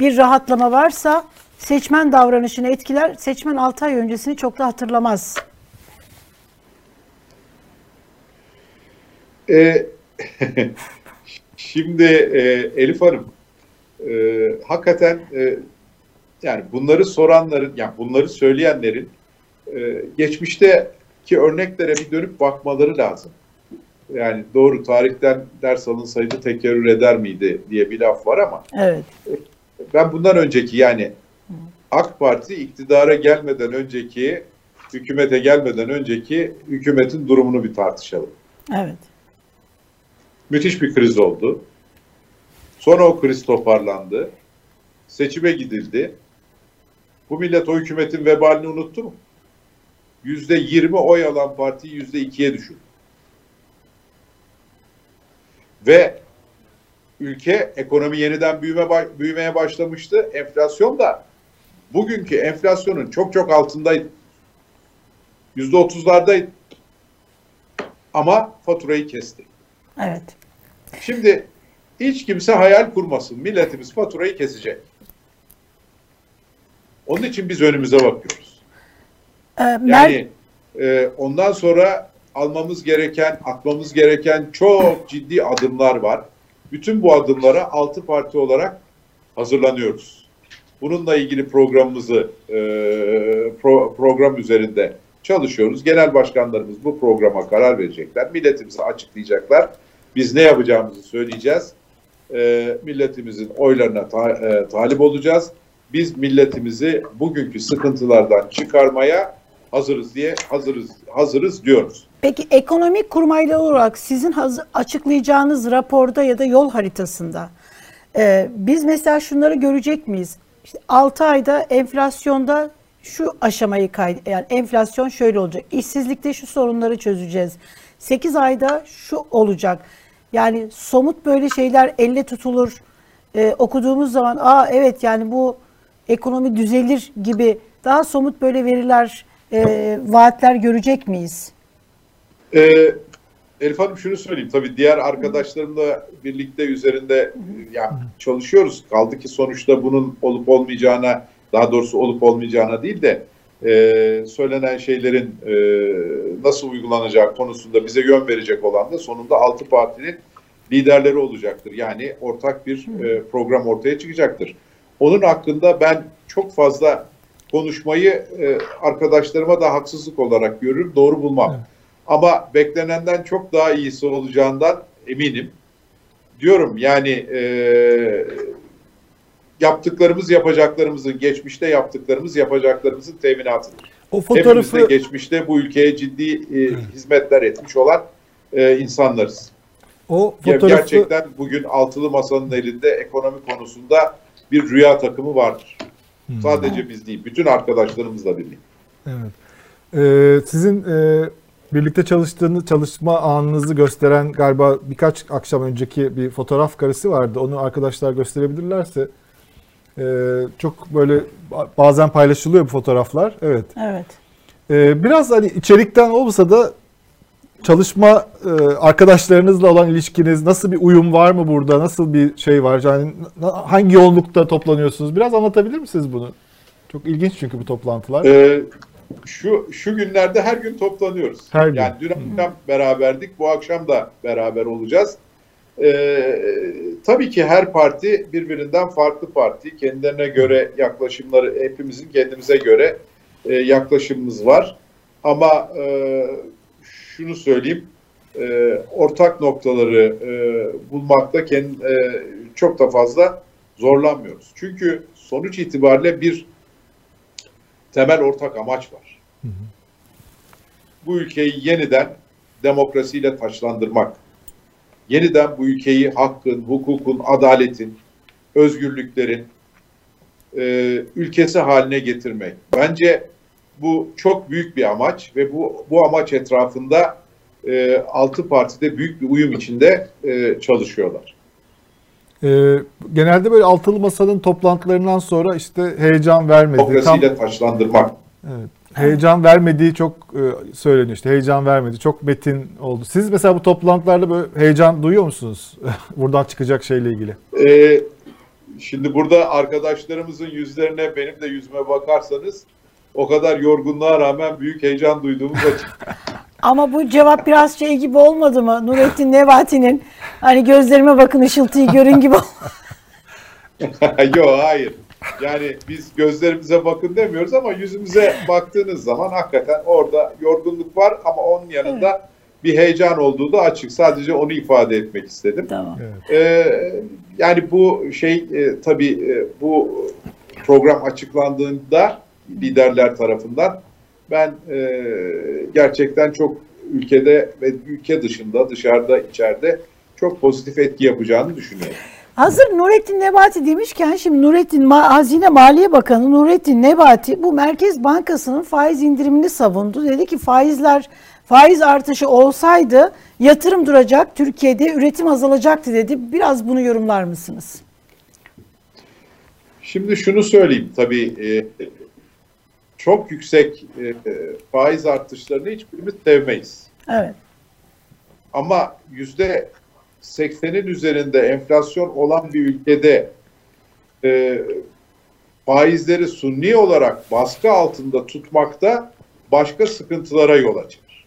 bir rahatlama varsa seçmen davranışını etkiler. Seçmen 6 ay öncesini çok da hatırlamaz. Şimdi Elif Hanım, hakikaten yani bunları soranların, yani bunları söyleyenlerin geçmişteki örneklere bir dönüp bakmaları lazım. Yani doğru, tarihten ders alınsaydı tekerrür eder miydi diye bir laf var ama evet. Ben bundan önceki, yani AK Parti iktidara gelmeden önceki, hükümete gelmeden önceki hükümetin durumunu bir tartışalım. Evet. Müthiş bir kriz oldu. Sonra o kriz toparlandı. Seçime gidildi. Bu millet o hükümetin vebalini unuttu mu? %20 oy alan partiyi %2'ye düşürdü. Ve ülke, ekonomi yeniden büyümeye başlamıştı. Enflasyon da bugünkü enflasyonun çok çok altındaydı. %30'lardaydı. Ama faturayı kesti. Evet. Şimdi hiç kimse hayal kurmasın. Milletimiz faturayı kesecek. Onun için biz önümüze bakıyoruz. Yani ondan sonra almamız gereken, atmamız gereken çok ciddi adımlar var. Bütün bu adımlara 6 parti olarak hazırlanıyoruz. Bununla ilgili programımızı program üzerinde çalışıyoruz. Genel başkanlarımız bu programa karar verecekler. Milletimize açıklayacaklar. Biz ne yapacağımızı söyleyeceğiz. Milletimizin oylarına talip olacağız. Biz milletimizi bugünkü sıkıntılardan çıkarmaya hazırız diye hazırız diyoruz. Peki ekonomik kurmaylı olarak sizin açıklayacağınız raporda ya da yol haritasında biz mesela şunları görecek miyiz? İşte 6 ayda enflasyonda şu aşamayı yani enflasyon şöyle olacak. İşsizlikte şu sorunları çözeceğiz. 8 ayda şu olacak. Yani somut böyle şeyler elle tutulur. Okuduğumuz zaman evet yani bu ekonomi düzelir gibi daha somut böyle veriler, vaatler görecek miyiz? Elif Hanım şunu söyleyeyim. Tabii diğer arkadaşlarımla birlikte üzerinde yani çalışıyoruz. Kaldı ki sonuçta bunun olup olmayacağına, daha doğrusu olup olmayacağına değil de söylenen şeylerin nasıl uygulanacağı konusunda bize yön verecek olan da sonunda 6 partinin liderleri olacaktır. Yani ortak bir program ortaya çıkacaktır. Onun hakkında ben çok fazla konuşmayı arkadaşlarıma da haksızlık olarak görürüm, doğru bulmam. Evet. Ama beklenenden çok daha iyisi olacağından eminim. Diyorum yani yaptıklarımız yapacaklarımızın, geçmişte yaptıklarımız yapacaklarımızın teminatıdır. O fotoğrafı... Hepimiz de geçmişte bu ülkeye ciddi hizmetler etmiş olan insanlarız. O fotoğrafı... Gerçekten bugün Altılı Masa'nın elinde ekonomi konusunda bir rüya takımı vardır. Sadece biz değil, bütün arkadaşlarımızla birlikte. Evet. Sizin birlikte çalışma anınızı gösteren galiba birkaç akşam önceki bir fotoğraf karesi vardı. Onu arkadaşlar gösterebilirlerse. Çok böyle bazen paylaşılıyor bu fotoğraflar. Evet. Evet. Biraz hani içerikten olmasa da çalışma arkadaşlarınızla olan ilişkiniz, nasıl bir uyum var mı burada? Nasıl bir şey var? Yani hangi yoğunlukta toplanıyorsunuz? Biraz anlatabilir misiniz bunu? Çok ilginç çünkü bu toplantılar. Şu günlerde her gün toplanıyoruz. Her gün. Yani dün akşam beraberdik. Bu akşam da beraber olacağız. Tabii ki her parti birbirinden farklı parti. Kendilerine göre yaklaşımları, hepimizin kendimize göre yaklaşımımız var. Ama şunu söyleyeyim, ortak noktaları bulmakta çok da fazla zorlanmıyoruz. Çünkü sonuç itibariyle bir temel ortak amaç var. Hı hı. Bu ülkeyi yeniden demokrasiyle taçlandırmak, yeniden bu ülkeyi hakkın, hukukun, adaletin, özgürlüklerin ülkesi haline getirmek. Bence bu çok büyük bir amaç ve bu amaç etrafında 6 partide büyük bir uyum içinde çalışıyorlar. Genelde böyle altılı masanın toplantılarından sonra işte heyecan vermediği... Demokrasiyle taçlandırmak. Evet, heyecan vermediği çok söyleniyor işte. Heyecan vermedi, çok metin oldu. Siz mesela bu toplantılarda böyle heyecan duyuyor musunuz? Buradan çıkacak şeyle ilgili. Şimdi burada arkadaşlarımızın yüzlerine, benim de yüzüme bakarsanız... O kadar yorgunluğa rağmen büyük heyecan duyduğumuz açık. Ama bu cevap biraz şey gibi olmadı mı? Nurettin Nebati'nin hani gözlerime bakın ışıltıyı görün gibi oldu. Yok, hayır. Yani biz gözlerimize bakın demiyoruz ama yüzümüze baktığınız zaman hakikaten orada yorgunluk var ama onun yanında bir heyecan olduğu da açık. Sadece onu ifade etmek istedim. Tamam. Evet. Yani bu şey tabii bu program açıklandığında liderler tarafından ben gerçekten çok ülkede ve ülke dışında, dışarıda, içeride çok pozitif etki yapacağını düşünüyorum. Hazır Nurettin Nebati demişken şimdi Nurettin Hazine Maliye Bakanı Nurettin Nebati bu Merkez Bankası'nın faiz indirimini savundu. Dedi ki faiz artışı olsaydı yatırım duracak, Türkiye'de üretim azalacaktı dedi. Biraz bunu yorumlar mısınız? Şimdi şunu söyleyeyim tabii çok yüksek faiz artışlarını hiçbirimiz sevmeyiz. Evet. Ama %80'in üzerinde enflasyon olan bir ülkede faizleri sunni olarak baskı altında tutmakta başka sıkıntılara yol açar.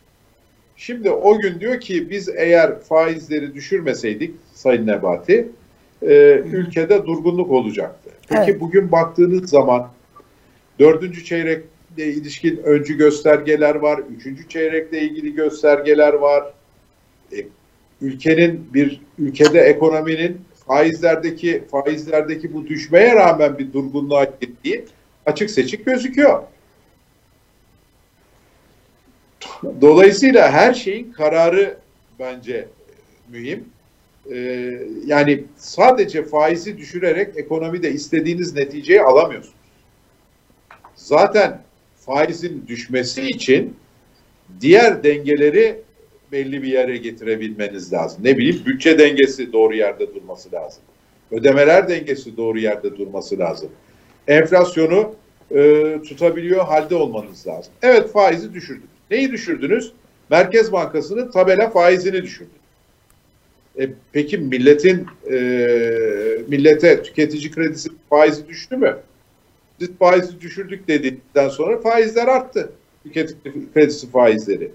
Şimdi o gün diyor ki biz eğer faizleri düşürmeseydik Sayın Nebati ülkede durgunluk olacaktı. Peki bugün baktığınız zaman 4. çeyrekle ilişkin öncü göstergeler var. 3. çeyrekle ilgili göstergeler var. Ülkede ekonominin faizlerdeki bu düşmeye rağmen bir durgunluğa gittiği açık seçik gözüküyor. Dolayısıyla her şeyin kararı bence mühim. Yani sadece faizi düşürerek ekonomide istediğiniz neticeyi alamıyorsunuz. Zaten faizin düşmesi için diğer dengeleri belli bir yere getirebilmeniz lazım. Ne bileyim, bütçe dengesi doğru yerde durması lazım. Ödemeler dengesi doğru yerde durması lazım. Enflasyonu tutabiliyor halde olmanız lazım. Evet, faizi düşürdünüz. Neyi düşürdünüz? Merkez Bankası'nın tabela faizini düşürdünüz. Peki millete tüketici kredisi faizi düştü mü? Siz faizi düşürdük dedikten sonra faizler arttı. Tüketici kredisi faizleri.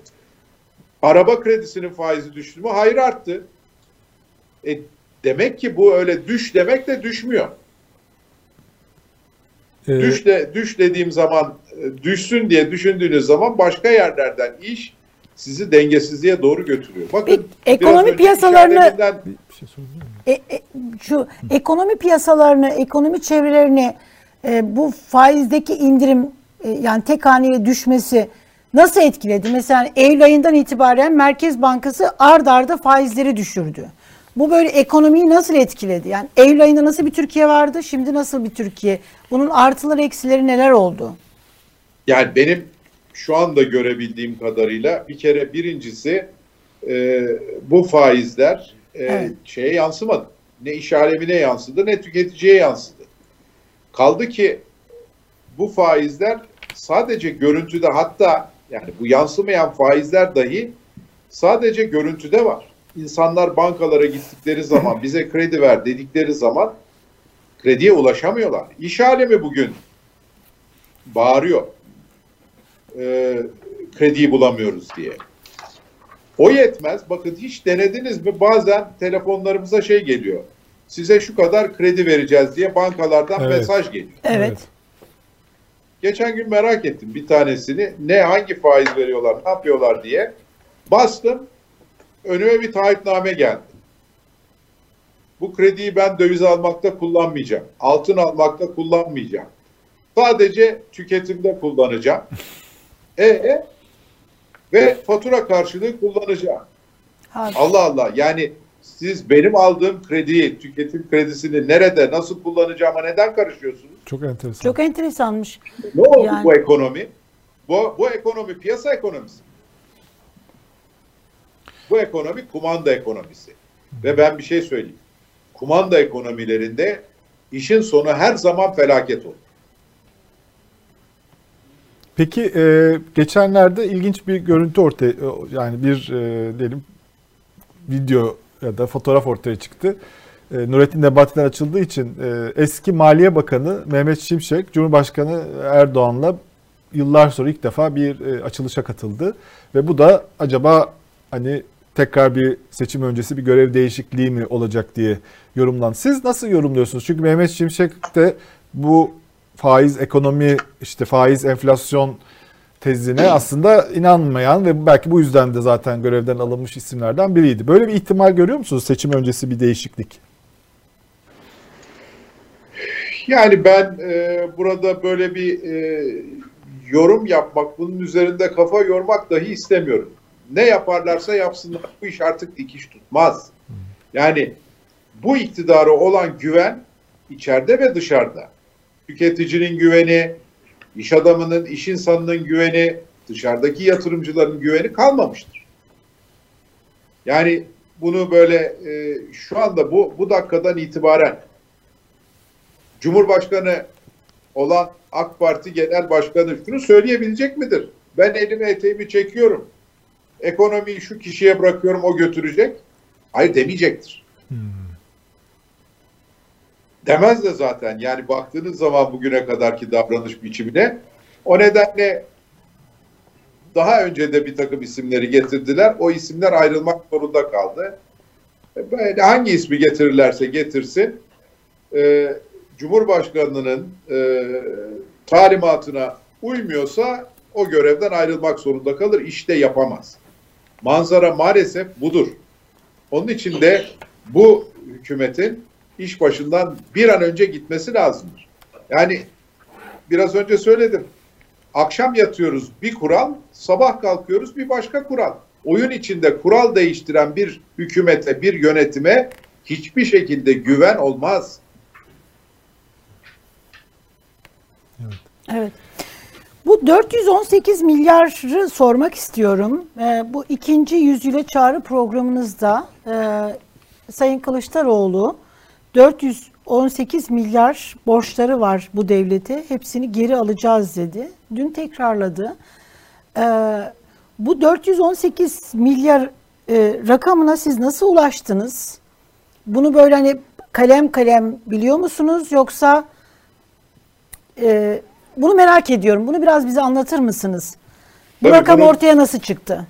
Araba kredisinin faizi düştü mü? Hayır, arttı. Demek ki bu öyle düş demek de düşmüyor. Düş dediğim zaman, düşsün diye düşündüğünüz zaman başka yerlerden iş sizi dengesizliğe doğru götürüyor. Bakın, ekonomi piyasalarını ekonomi piyasalarını, ekonomi çevrelerini bu faizdeki indirim, yani tek haneye düşmesi nasıl etkiledi? Mesela Eylül ayından itibaren Merkez Bankası arda faizleri düşürdü. Bu böyle ekonomiyi nasıl etkiledi? Yani Eylül ayında nasıl bir Türkiye vardı? Şimdi nasıl bir Türkiye? Bunun artıları, eksileri neler oldu? Yani benim şu anda görebildiğim kadarıyla bir kere birincisi bu faizler evet, şeye yansımadı. Ne iş alemine yansıdı, ne tüketiciye yansıdı. Kaldı ki bu faizler sadece görüntüde, hatta yani bu yansımayan faizler dahi sadece görüntüde var. İnsanlar bankalara gittikleri zaman, bize kredi ver dedikleri zaman krediye ulaşamıyorlar. İş alemi bugün bağırıyor, krediyi bulamıyoruz diye. O yetmez. Bakın, hiç denediniz mi? Bazen telefonlarımıza şey geliyor. Size şu kadar kredi vereceğiz diye bankalardan evet, mesaj geliyor. Evet. Geçen gün merak ettim bir tanesini. Hangi faiz veriyorlar, ne yapıyorlar diye. Bastım. Önüme bir taahhütname geldi. Bu krediyi ben döviz almakta kullanmayacağım. Altın almakta kullanmayacağım. Sadece tüketimde kullanacağım. Ve fatura karşılığı kullanacağım. Abi. Allah Allah, yani siz benim aldığım krediyi, tüketim kredisini nerede, nasıl kullanacağıma neden karışıyorsunuz? Çok enteresan. Çok enteresanmış. Ne oldu yani bu ekonomi? Bu ekonomi piyasa ekonomisi. Bu ekonomi kumanda ekonomisi. Ve ben bir şey söyleyeyim. Kumanda ekonomilerinde işin sonu her zaman felaket olur. Peki geçenlerde ilginç bir görüntü ortaya, yani bir diyelim video ya da fotoğraf ortaya çıktı. Nurettin Nebati'den açıldığı için eski Maliye Bakanı Mehmet Şimşek, Cumhurbaşkanı Erdoğan'la yıllar sonra ilk defa bir açılışa katıldı. Ve bu da acaba hani tekrar bir seçim öncesi bir görev değişikliği mi olacak diye yorumlan. Siz nasıl yorumluyorsunuz? Çünkü Mehmet Şimşek de bu faiz ekonomi, işte faiz enflasyon tezine aslında inanmayan ve belki bu yüzden de zaten görevden alınmış isimlerden biriydi. Böyle bir ihtimal görüyor musunuz, seçim öncesi bir değişiklik? Yani ben burada böyle bir yorum yapmak, bunun üzerinde kafa yormak dahi istemiyorum. Ne yaparlarsa yapsınlar, bu iş artık dikiş tutmaz. Yani bu iktidara olan güven içeride ve dışarıda. Tüketicinin güveni, iş adamının, iş insanının güveni, dışarıdaki yatırımcıların güveni kalmamıştır. Yani bunu böyle şu anda bu dakikadan itibaren Cumhurbaşkanı olan AK Parti Genel Başkanı şunu söyleyebilecek midir? Ben elimi eteğimi çekiyorum. Ekonomiyi şu kişiye bırakıyorum, o götürecek. Hayır demeyecektir. Demez de zaten. Yani baktığınız zaman bugüne kadarki davranış biçimine, o nedenle daha önce de bir takım isimleri getirdiler. O isimler ayrılmak zorunda kaldı. Böyle hangi ismi getirirlerse getirsin, Cumhurbaşkanı'nın talimatına uymuyorsa o görevden ayrılmak zorunda kalır. İşte yapamaz. Manzara maalesef budur. Onun için de bu hükümetin iş başından bir an önce gitmesi lazımdır. Yani biraz önce söyledim. akşam yatıyoruz bir kural, sabah kalkıyoruz bir başka kural. Oyun içinde kural değiştiren bir hükümete, bir yönetime hiçbir şekilde güven olmaz. Evet. Evet. Bu 418 milyarı sormak istiyorum. Bu ikinci Yüzyıla Çağrı programınızda Sayın Kılıçdaroğlu 418 milyar borçları var bu devlete. Hepsini geri alacağız dedi. Dün tekrarladı. Bu 418 milyar rakamına siz nasıl ulaştınız? Bunu böyle hani kalem kalem biliyor musunuz? Yoksa bunu merak ediyorum. Bunu biraz bize anlatır mısınız? Bu tabii rakam ortaya nasıl çıktı?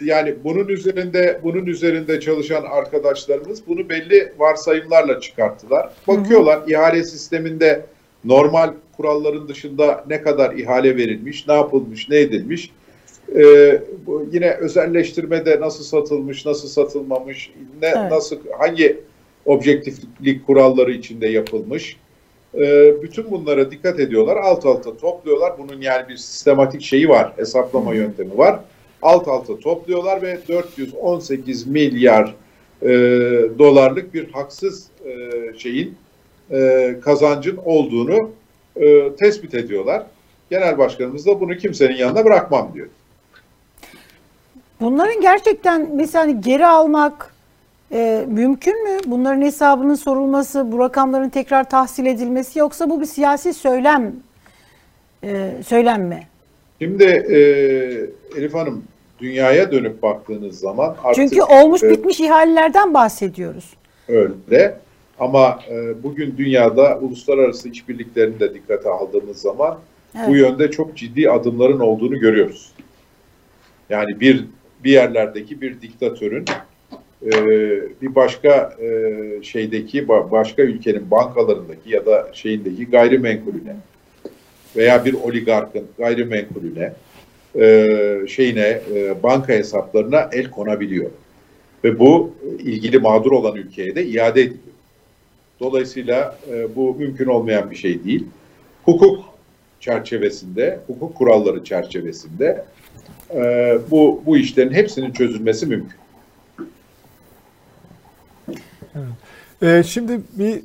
Yani bunun üzerinde çalışan arkadaşlarımız bunu belli varsayımlarla çıkarttılar. Bakıyorlar, hı hı, ihale sisteminde normal kuralların dışında ne kadar ihale verilmiş, ne yapılmış, ne edilmiş. Yine özelleştirmede nasıl satılmış, nasıl satılmamış, evet, nasıl, hangi objektiflik kuralları içinde yapılmış. Bütün bunlara dikkat ediyorlar. Alt alta topluyorlar. Bunun yani bir sistematik şeyi var. Hesaplama, hı, yöntemi var. Alt alta topluyorlar ve 418 milyar dolarlık bir haksız kazancın olduğunu tespit ediyorlar. Genel Başkanımız da bunu kimsenin yanına bırakmam diyor. Bunların gerçekten mesela geri almak mümkün mü? Bunların hesabının sorulması, bu rakamların tekrar tahsil edilmesi, yoksa bu bir siyasi söylem mi? Şimdi Elif Hanım, dünyaya dönüp baktığınız zaman artık... Çünkü olmuş bitmiş ihalelerden bahsediyoruz. Öyle, ama bugün dünyada uluslararası işbirliklerini de dikkate aldığımız zaman, evet, bu yönde çok ciddi adımların olduğunu görüyoruz. Yani bir yerlerdeki bir diktatörün bir başka başka ülkenin bankalarındaki ya da şeyindeki gayrimenkulüne veya bir oligarkın gayrimenkulüne, banka hesaplarına el konabiliyor. Ve bu ilgili mağdur olan ülkeye de iade ediliyor. Dolayısıyla bu mümkün olmayan bir şey değil. Hukuk kuralları çerçevesinde bu işlerin hepsinin çözülmesi mümkün. Evet. Şimdi bir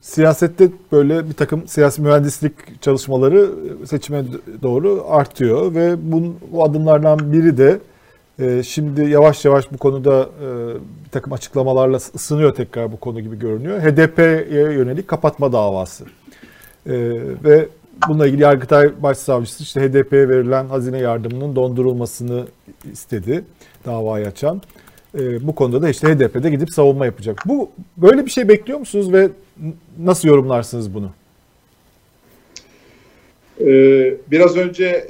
siyasette böyle bir takım siyasi mühendislik çalışmaları seçime doğru artıyor ve bu adımlardan biri de şimdi yavaş yavaş bu konuda bir takım açıklamalarla ısınıyor tekrar bu konu gibi görünüyor. HDP'ye yönelik kapatma davası ve bununla ilgili Yargıtay Başsavcısı işte HDP'ye verilen hazine yardımının dondurulmasını istedi davayı açan. Bu konuda da işte HDP'de gidip savunma yapacak. Böyle bir şey bekliyor musunuz ve nasıl yorumlarsınız bunu? Biraz önce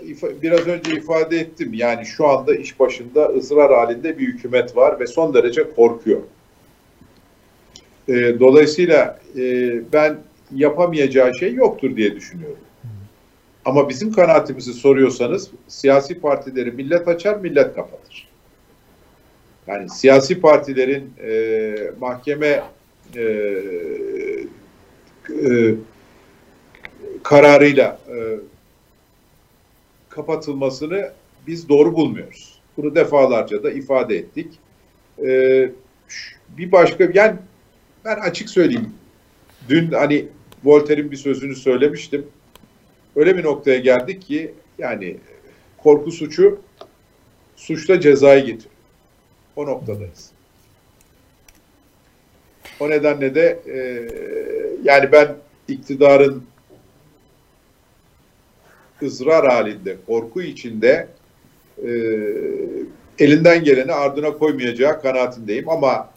ifade ettim. Yani şu anda iş başında ızrar halinde bir hükümet var ve son derece korkuyor. Dolayısıyla ben yapamayacağı şey yoktur diye düşünüyorum. Ama bizim kanaatimizi soruyorsanız siyasi partileri millet açar, millet kapatır. Yani siyasi partilerin mahkeme kararıyla kapatılmasını biz doğru bulmuyoruz. Bunu defalarca da ifade ettik. Ben açık söyleyeyim. Dün hani Voltaire'in bir sözünü söylemiştim. Öyle bir noktaya geldik ki yani korku suçu, suçla cezayı getiriyor. O noktadayız. O nedenle de yani ben iktidarın ızrar halinde, korku içinde elinden geleni ardına koymayacağı kanaatindeyim. Ama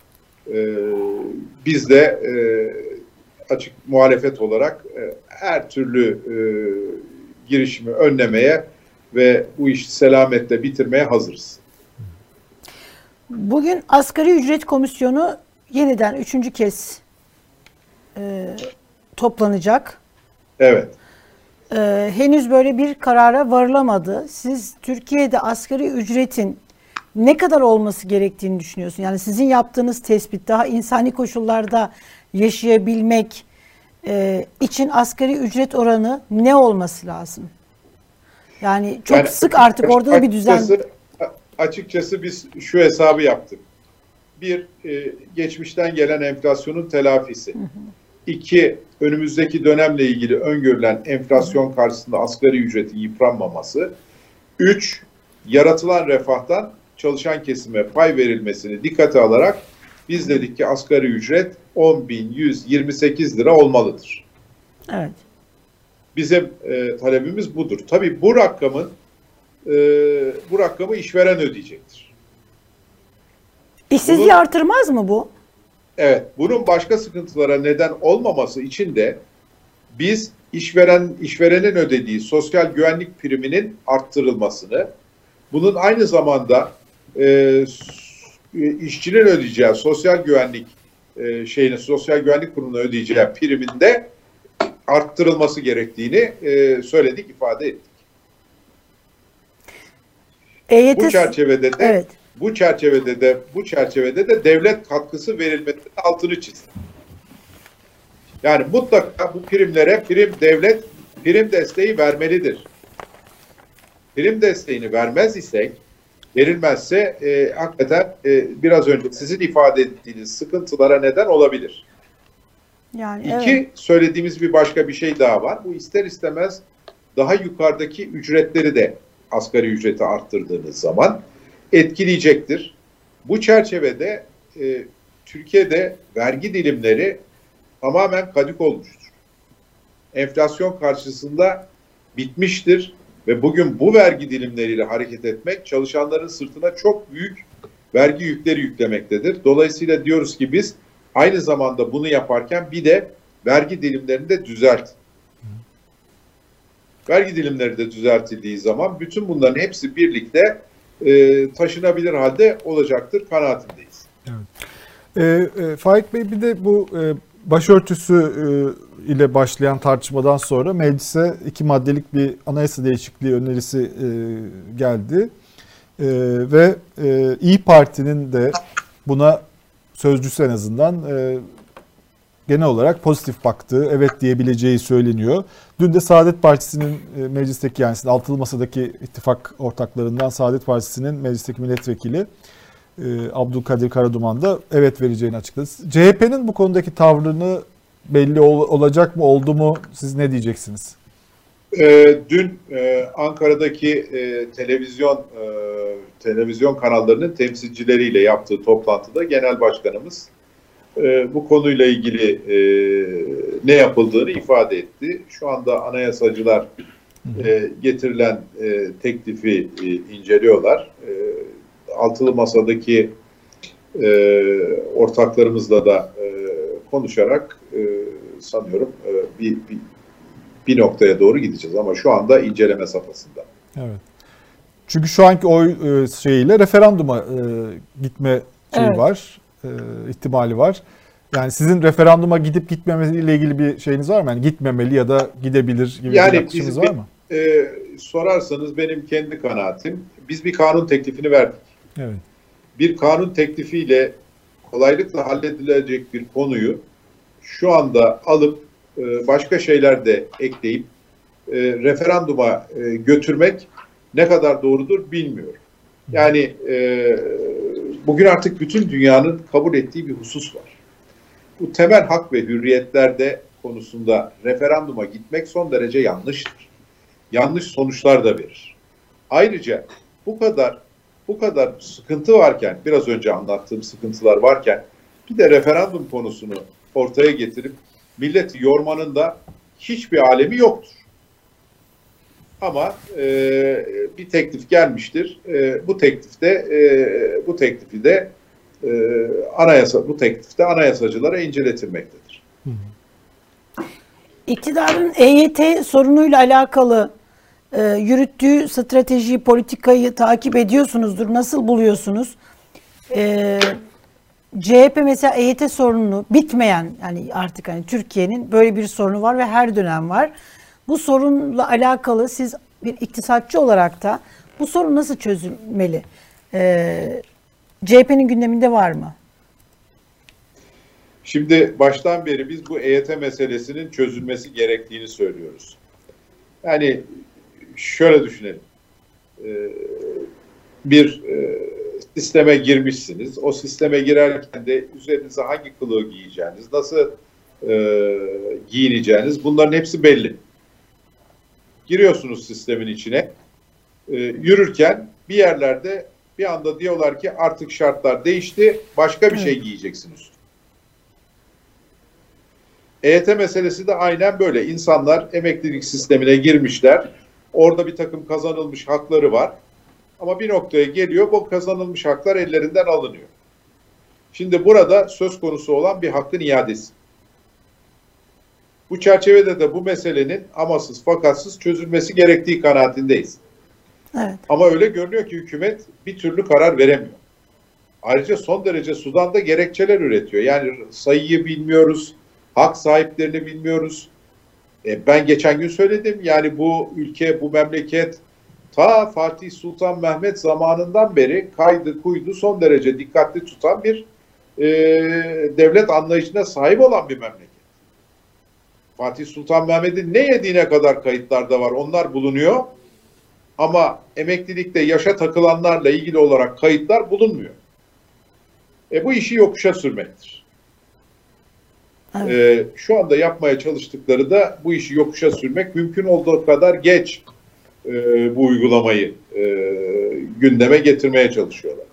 biz de açık muhalefet olarak her türlü girişimi önlemeye ve bu işi selametle bitirmeye hazırız. Bugün Asgari Ücret Komisyonu yeniden 3. kez toplanacak. Evet. Henüz böyle bir karara varılamadı. Siz Türkiye'de asgari ücretin ne kadar olması gerektiğini düşünüyorsun? Yani sizin yaptığınız tespit, daha insani koşullarda yaşayabilmek için asgari ücret oranı ne olması lazım? Yani çok yani sık artık orada da bir düzen. Açıkçası biz şu hesabı yaptık. Bir, geçmişten gelen enflasyonun telafisi. Hı hı. İki, önümüzdeki dönemle ilgili öngörülen enflasyon karşısında asgari ücretin yıpranmaması. Üç, yaratılan refahtan çalışan kesime pay verilmesini dikkate alarak biz dedik ki asgari ücret 10.128 lira olmalıdır. Evet. Bizim talebimiz budur. Tabii bu rakamın bu rakamı işveren ödeyecektir. İşsizliği artırmaz mı bu? Evet. Bunun başka sıkıntılara neden olmaması için de biz işverenin ödediği sosyal güvenlik priminin arttırılmasını, bunun aynı zamanda işçinin ödeyeceği sosyal güvenlik kurumunun ödeyeceği priminde arttırılması gerektiğini söyledik, ifade ettik. Bu çerçevede de devlet katkısı verilmesinin altını çizdi. Yani mutlaka bu primlere devlet prim desteği vermelidir. Prim desteğini verilmezse hakikaten biraz önce sizin ifade ettiğiniz sıkıntılara neden olabilir. Yani, söylediğimiz başka bir şey daha var. Bu ister istemez daha yukarıdaki ücretleri de asgari ücreti arttırdığınız zaman etkileyecektir. Bu çerçevede Türkiye'de vergi dilimleri tamamen kadük olmuştur. Enflasyon karşısında bitmiştir ve bugün bu vergi dilimleriyle hareket etmek çalışanların sırtına çok büyük vergi yükleri yüklemektedir. Dolayısıyla diyoruz ki biz aynı zamanda bunu yaparken bir de vergi dilimlerini de düzeltin. Vergi dilimleri de düzeltildiği zaman bütün bunların hepsi birlikte taşınabilir halde olacaktır kanaatindeyiz. Evet. Faik Bey, bir de bu başörtüsü ile başlayan tartışmadan sonra meclise 2 maddelik bir anayasa değişikliği önerisi geldi. Ve İYİ Parti'nin de buna sözcüsü en azından genel olarak pozitif baktığı, evet diyebileceği söyleniyor. Dün de Saadet Partisi'nin meclisteki, yani Altılı Masa'daki ittifak ortaklarından Saadet Partisi'nin meclisteki milletvekili Abdülkadir Karaduman da evet vereceğini açıkladı. CHP'nin bu konudaki tavrını belli olacak mı, oldu mu? Siz ne diyeceksiniz? Dün Ankara'daki televizyon kanallarının temsilcileriyle yaptığı toplantıda Genel Başkanımız bu konuyla ilgili ne yapıldığını ifade etti. Şu anda anayasacılar getirilen teklifi inceliyorlar. Altılı Masa'daki ortaklarımızla da konuşarak sanıyorum bir noktaya doğru gideceğiz. Ama şu anda inceleme safhasında. Evet. Çünkü şu anki oy şeyiyle referanduma gitme şeyi var. İhtimali var. Yani sizin referanduma gidip gitmemesiyle ilgili bir şeyiniz var mı? Yani gitmemeli ya da gidebilir gibi bir yaklaşımınız var mı? Sorarsanız benim kendi kanaatim, biz bir kanun teklifini verdik. Evet. Bir kanun teklifiyle kolaylıkla halledilecek bir konuyu şu anda alıp başka şeyler de ekleyip referanduma götürmek ne kadar doğrudur bilmiyorum. Yani bugün artık bütün dünyanın kabul ettiği bir husus var. Bu temel hak ve hürriyetlerde konusunda referanduma gitmek son derece yanlıştır. Yanlış sonuçlar da verir. Ayrıca bu kadar sıkıntı varken, biraz önce anlattığım sıkıntılar varken bir de referandum konusunu ortaya getirip milleti yormanın da hiçbir alemi yoktur. Ama bir teklif gelmiştir. Bu teklif de anayasacılara inceletilmektedir. İktidarın EYT sorunuyla alakalı yürüttüğü stratejiyi, politikayı takip ediyorsunuzdur. Nasıl buluyorsunuz? CHP mesela EYT sorununu bitmeyen, yani artık hani Türkiye'nin böyle bir sorunu var ve her dönem var. Bu sorunla alakalı siz bir iktisatçı olarak da bu sorun nasıl çözülmeli? CHP'nin gündeminde var mı? Şimdi baştan beri biz bu EYT meselesinin çözülmesi gerektiğini söylüyoruz. Yani şöyle düşünelim. Bir sisteme girmişsiniz. O sisteme girerken de üzerinize hangi kılığı giyeceğiniz, nasıl giyineceğiniz, bunların hepsi belli. Giriyorsunuz sistemin içine. Yürürken bir yerlerde bir anda diyorlar ki artık şartlar değişti, başka bir şey giyeceksiniz. EYT meselesi de aynen böyle. İnsanlar emeklilik sistemine girmişler. Orada bir takım kazanılmış hakları var. Ama bir noktaya geliyor, bu kazanılmış haklar ellerinden alınıyor. Şimdi burada söz konusu olan bir hakkın iadesi. Bu çerçevede de bu meselenin amasız fakatsız çözülmesi gerektiği kanaatindeyiz. Evet. Ama öyle görünüyor ki hükümet bir türlü karar veremiyor. Ayrıca son derece Sudan'da gerekçeler üretiyor. Yani sayıyı bilmiyoruz, hak sahiplerini bilmiyoruz. Ben geçen gün söyledim, yani bu ülke, bu memleket ta Fatih Sultan Mehmet zamanından beri kaydı kuydu son derece dikkatli tutan bir devlet anlayışına sahip olan bir memleket. Fatih Sultan Mehmet'in ne yediğine kadar kayıtlarda var, onlar bulunuyor. Ama emeklilikte yaşa takılanlarla ilgili olarak kayıtlar bulunmuyor. Bu işi yokuşa sürmektir. Evet. Şu anda yapmaya çalıştıkları da bu işi yokuşa sürmek, mümkün olduğu kadar geç bu uygulamayı gündeme getirmeye çalışıyorlar.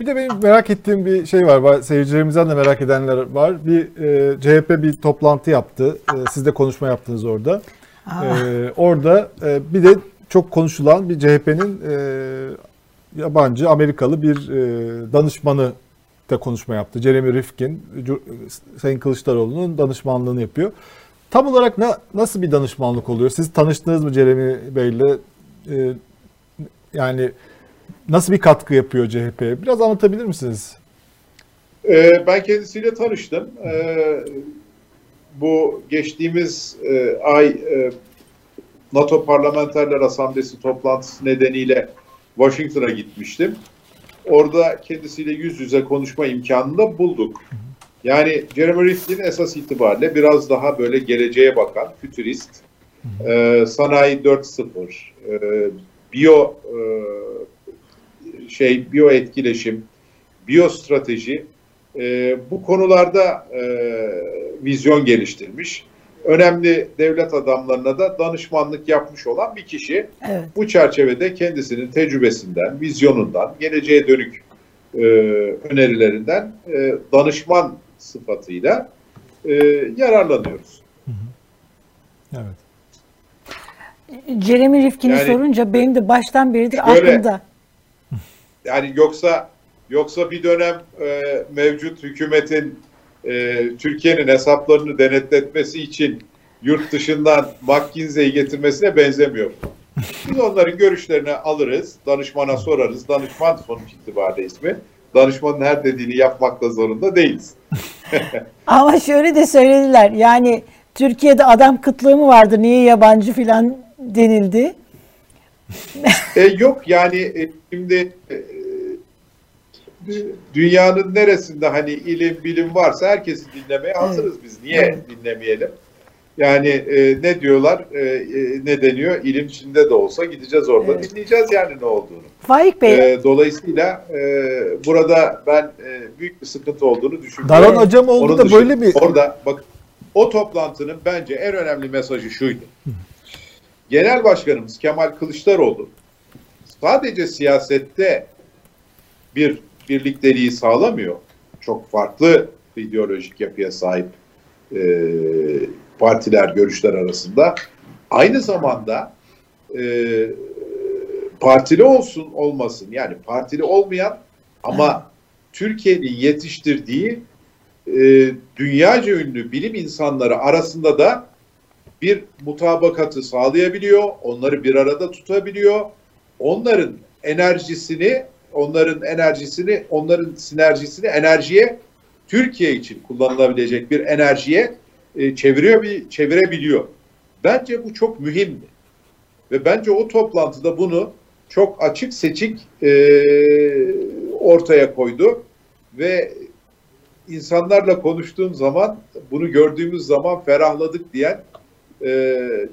Bir de benim merak ettiğim bir şey var. Seyircilerimizden de merak edenler var. Bir CHP bir toplantı yaptı. Siz de konuşma yaptınız orada. Orada bir de çok konuşulan bir CHP'nin yabancı, Amerikalı bir danışmanı da konuşma yaptı. Jeremy Rifkin, Sayın Kılıçdaroğlu'nun danışmanlığını yapıyor. Tam olarak nasıl bir danışmanlık oluyor? Siz tanıştınız mı Jeremy Bey'le? Yani nasıl bir katkı yapıyor CHP'ye? Biraz anlatabilir misiniz? Ben kendisiyle tanıştım. Bu geçtiğimiz ay NATO Parlamenterler Asamblesi toplantısı nedeniyle Washington'a gitmiştim. Orada kendisiyle yüz yüze konuşma imkanını da bulduk. Yani Jeremy Rifkin esas itibariyle biraz daha böyle geleceğe bakan, fütürist, sanayi 4.0, biyo etkileşim, biyo strateji, bu konularda vizyon geliştirmiş, önemli devlet adamlarına da danışmanlık yapmış olan bir kişi. Evet. Bu çerçevede kendisinin tecrübesinden, vizyonundan, geleceğe dönük önerilerinden danışman sıfatıyla yararlanıyoruz. Evet. Jeremy Rifkin'i yani, sorunca benim de baştan beridir aklımda. Yani yoksa bir dönem mevcut hükümetin Türkiye'nin hesaplarını denetletmesi için yurt dışından McKinsey'i getirmesine benzemiyor. Biz onların görüşlerini alırız, danışmana sorarız. Danışman sonuç itibariyle ismi. Danışmanın her dediğini yapmakla zorunda değiliz. Ama şöyle de söylediler. Yani Türkiye'de adam kıtlığı mı vardı? Niye yabancı filan denildi? Yok yani şimdi dünyanın neresinde hani ilim, bilim varsa herkesi dinlemeye hazırız biz. Niye dinlemeyelim? Yani ne diyorlar, ne deniyor? İlim Çin'de de olsa gideceğiz orada. Evet. Dinleyeceğiz yani ne olduğunu. Faik Bey. Dolayısıyla burada ben büyük bir sıkıntı olduğunu düşünüyorum. Daran hocam oldu da böyle mi? Orada bak, o toplantının bence en önemli mesajı şuydu. Genel Başkanımız Kemal Kılıçdaroğlu sadece siyasette bir birlikteliği sağlamıyor. Çok farklı ideolojik yapıya sahip partiler, görüşler arasında. Aynı zamanda partili olsun olmasın, yani partili olmayan ama Türkiye'nin yetiştirdiği dünyaca ünlü bilim insanları arasında da bir mutabakatı sağlayabiliyor, onları bir arada tutabiliyor, onların sinerjisini enerjiye, Türkiye için kullanılabilecek bir enerjiye çevirebiliyor. Bence bu çok mühimdi. Ve bence o toplantıda bunu çok açık seçik ortaya koydu. Ve insanlarla konuştuğum zaman, bunu gördüğümüz zaman ferahladık diyen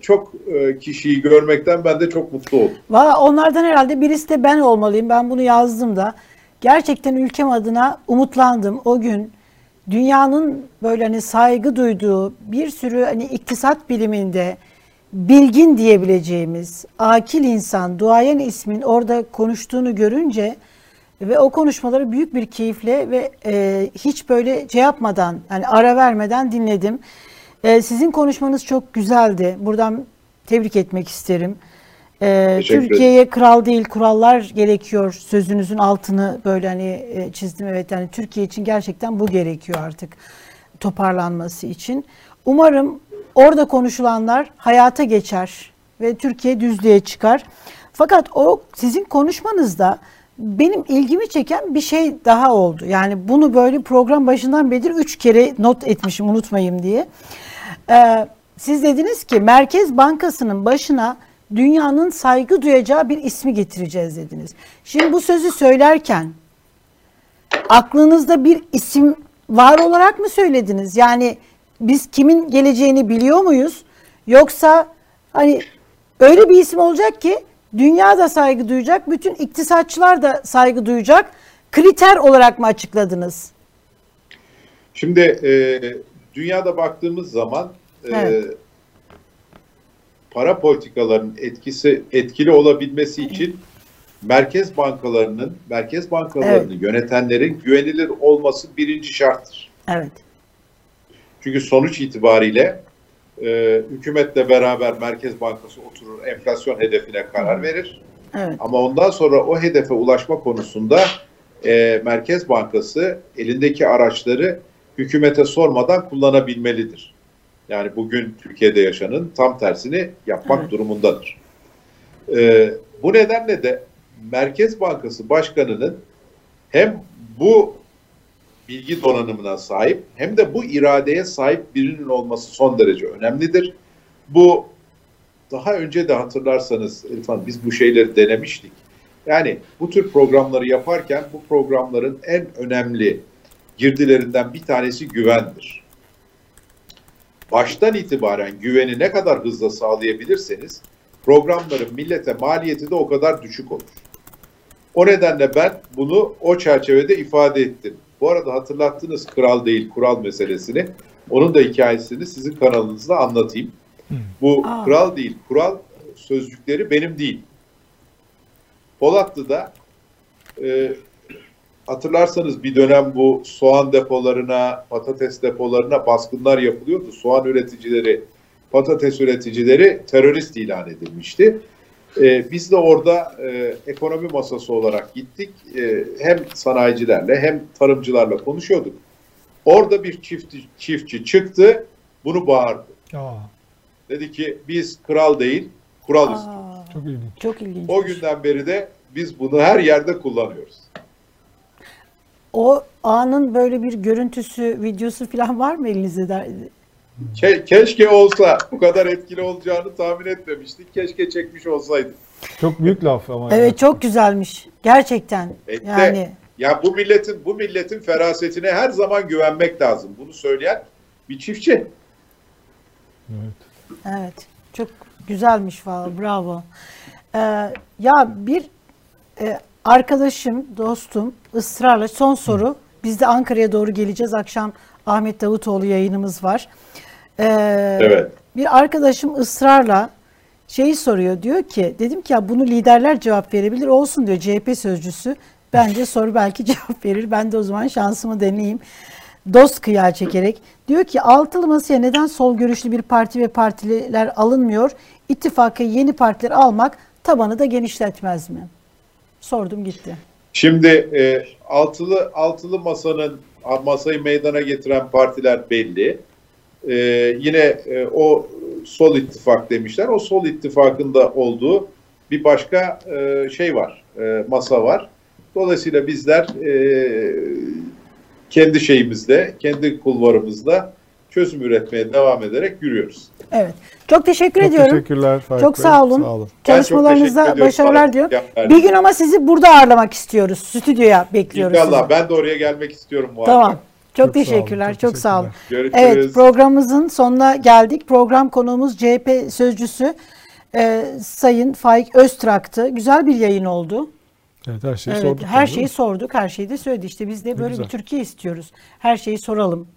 çok kişiyi görmekten ben de çok mutlu oldum. Valla onlardan herhalde birisi de ben olmalıyım. Ben bunu yazdım da. Gerçekten ülkem adına umutlandım. O gün dünyanın böyle hani saygı duyduğu bir sürü hani iktisat biliminde bilgin diyebileceğimiz akil insan, duayen ismin orada konuştuğunu görünce ve o konuşmaları büyük bir keyifle ve hiç böyle şey yapmadan, yani ara vermeden dinledim. Sizin konuşmanız çok güzeldi. Buradan tebrik etmek isterim. Türkiye'ye kral değil kurallar gerekiyor sözünüzün altını böyle hani çizdim. Evet, yani Türkiye için gerçekten bu gerekiyor artık toparlanması için. Umarım orada konuşulanlar hayata geçer ve Türkiye düzlüğe çıkar. Fakat o sizin konuşmanızda benim ilgimi çeken bir şey daha oldu. Yani bunu böyle program başından beri 3 kere not etmişim unutmayayım diye. Siz dediniz ki Merkez Bankası'nın başına dünyanın saygı duyacağı bir ismi getireceğiz dediniz. Şimdi bu sözü söylerken aklınızda bir isim var olarak mı söylediniz? Yani biz kimin geleceğini biliyor muyuz? Yoksa hani öyle bir isim olacak ki dünya da saygı duyacak, bütün iktisatçılar da saygı duyacak. Kriter olarak mı açıkladınız? Şimdi dünyada baktığımız zaman evet, para politikalarının etkili olabilmesi için merkez bankalarını evet, yönetenlerin güvenilir olması birinci şarttır. Evet. Çünkü sonuç itibariyle hükümetle beraber Merkez Bankası oturur, enflasyon hedefine karar verir. Evet. Ama ondan sonra o hedefe ulaşma konusunda Merkez Bankası elindeki araçları hükümete sormadan kullanabilmelidir. Yani bugün Türkiye'de yaşanın tam tersini yapmak evet, durumundadır. Bu nedenle de Merkez Bankası Başkanı'nın hem bu bilgi donanımına sahip hem de bu iradeye sahip birinin olması son derece önemlidir. Bu daha önce de hatırlarsanız Elif Hanım, biz bu şeyleri denemiştik. Yani bu tür programları yaparken bu programların en önemli girdilerinden bir tanesi güvendir. Baştan itibaren güveni ne kadar hızla sağlayabilirseniz programların millete maliyeti de o kadar düşük olur. O nedenle ben bunu o çerçevede ifade ettim. Bu arada hatırlattınız kral değil kural meselesini. Onun da hikayesini sizin kanalınızda anlatayım. Bu kral değil kural sözcükleri benim değil. Polatlı'da hatırlarsanız bir dönem bu soğan depolarına, patates depolarına baskınlar yapılıyordu. Soğan üreticileri, patates üreticileri terörist ilan edilmişti. Biz de orada ekonomi masası olarak gittik. Hem sanayicilerle hem tarımcılarla konuşuyorduk. Orada bir çiftçi çıktı, bunu bağırdı. Dedi ki biz kral değil, kural istiyoruz. Çok ilginç. Çok ilginç. O günden beri de biz bunu her yerde kullanıyoruz. O anın böyle bir görüntüsü, videosu falan var mı elinizde? Keşke olsa. Bu kadar etkili olacağını tahmin etmemiştik. Keşke çekmiş olsaydık. Çok büyük laf ama. Evet, yani çok güzelmiş. Gerçekten. Yani ya bu milletin ferasetine her zaman güvenmek lazım. Bunu söyleyen bir çiftçi. Evet. Evet. Çok güzelmiş vallahi. Bravo. Ya bir arkadaşım, dostum ısrarla son soru. Biz de Ankara'ya doğru geleceğiz. Akşam Ahmet Davutoğlu yayınımız var. Evet. Bir arkadaşım ısrarla şeyi soruyor, diyor ki, dedim ki ya bunu liderler cevap verebilir, olsun diyor CHP sözcüsü. Bence sor, belki cevap verir. Ben de o zaman şansımı deneyeyim. Dost kıyağı çekerek. Diyor ki altılı masaya neden sol görüşlü bir parti ve partiler alınmıyor? İttifaka yeni partiler almak tabanı da genişletmez mi? Sordum gitti. Şimdi altılı masayı meydana getiren partiler belli. Yine o sol ittifak demişler. O sol ittifakında olduğu bir başka şey var, masa var. Dolayısıyla bizler kendi şeyimizle, kendi kulvarımızla çözüm üretmeye devam ederek yürüyoruz. Evet. Çok teşekkür ediyorum. Teşekkürler. Çok sağ olun. Sağ olun. Çalışmalarınızda başarılar diyorum. Bir gün ama sizi burada ağırlamak istiyoruz. Stüdyoya bekliyoruz. İnşallah. Sizi. Ben de oraya gelmek istiyorum bu arada. Tamam. Çok teşekkürler. Çok sağ olun. Evet, programımızın sonuna geldik. Program konuğumuz CHP sözcüsü Sayın Faik Öztrak'tı. Güzel bir yayın oldu. Evet, her şeyi sorduk. Her şeyi sorduk. Her şeyi de söyledi. İşte biz de böyle bir Türkiye istiyoruz. Her şeyi soralım.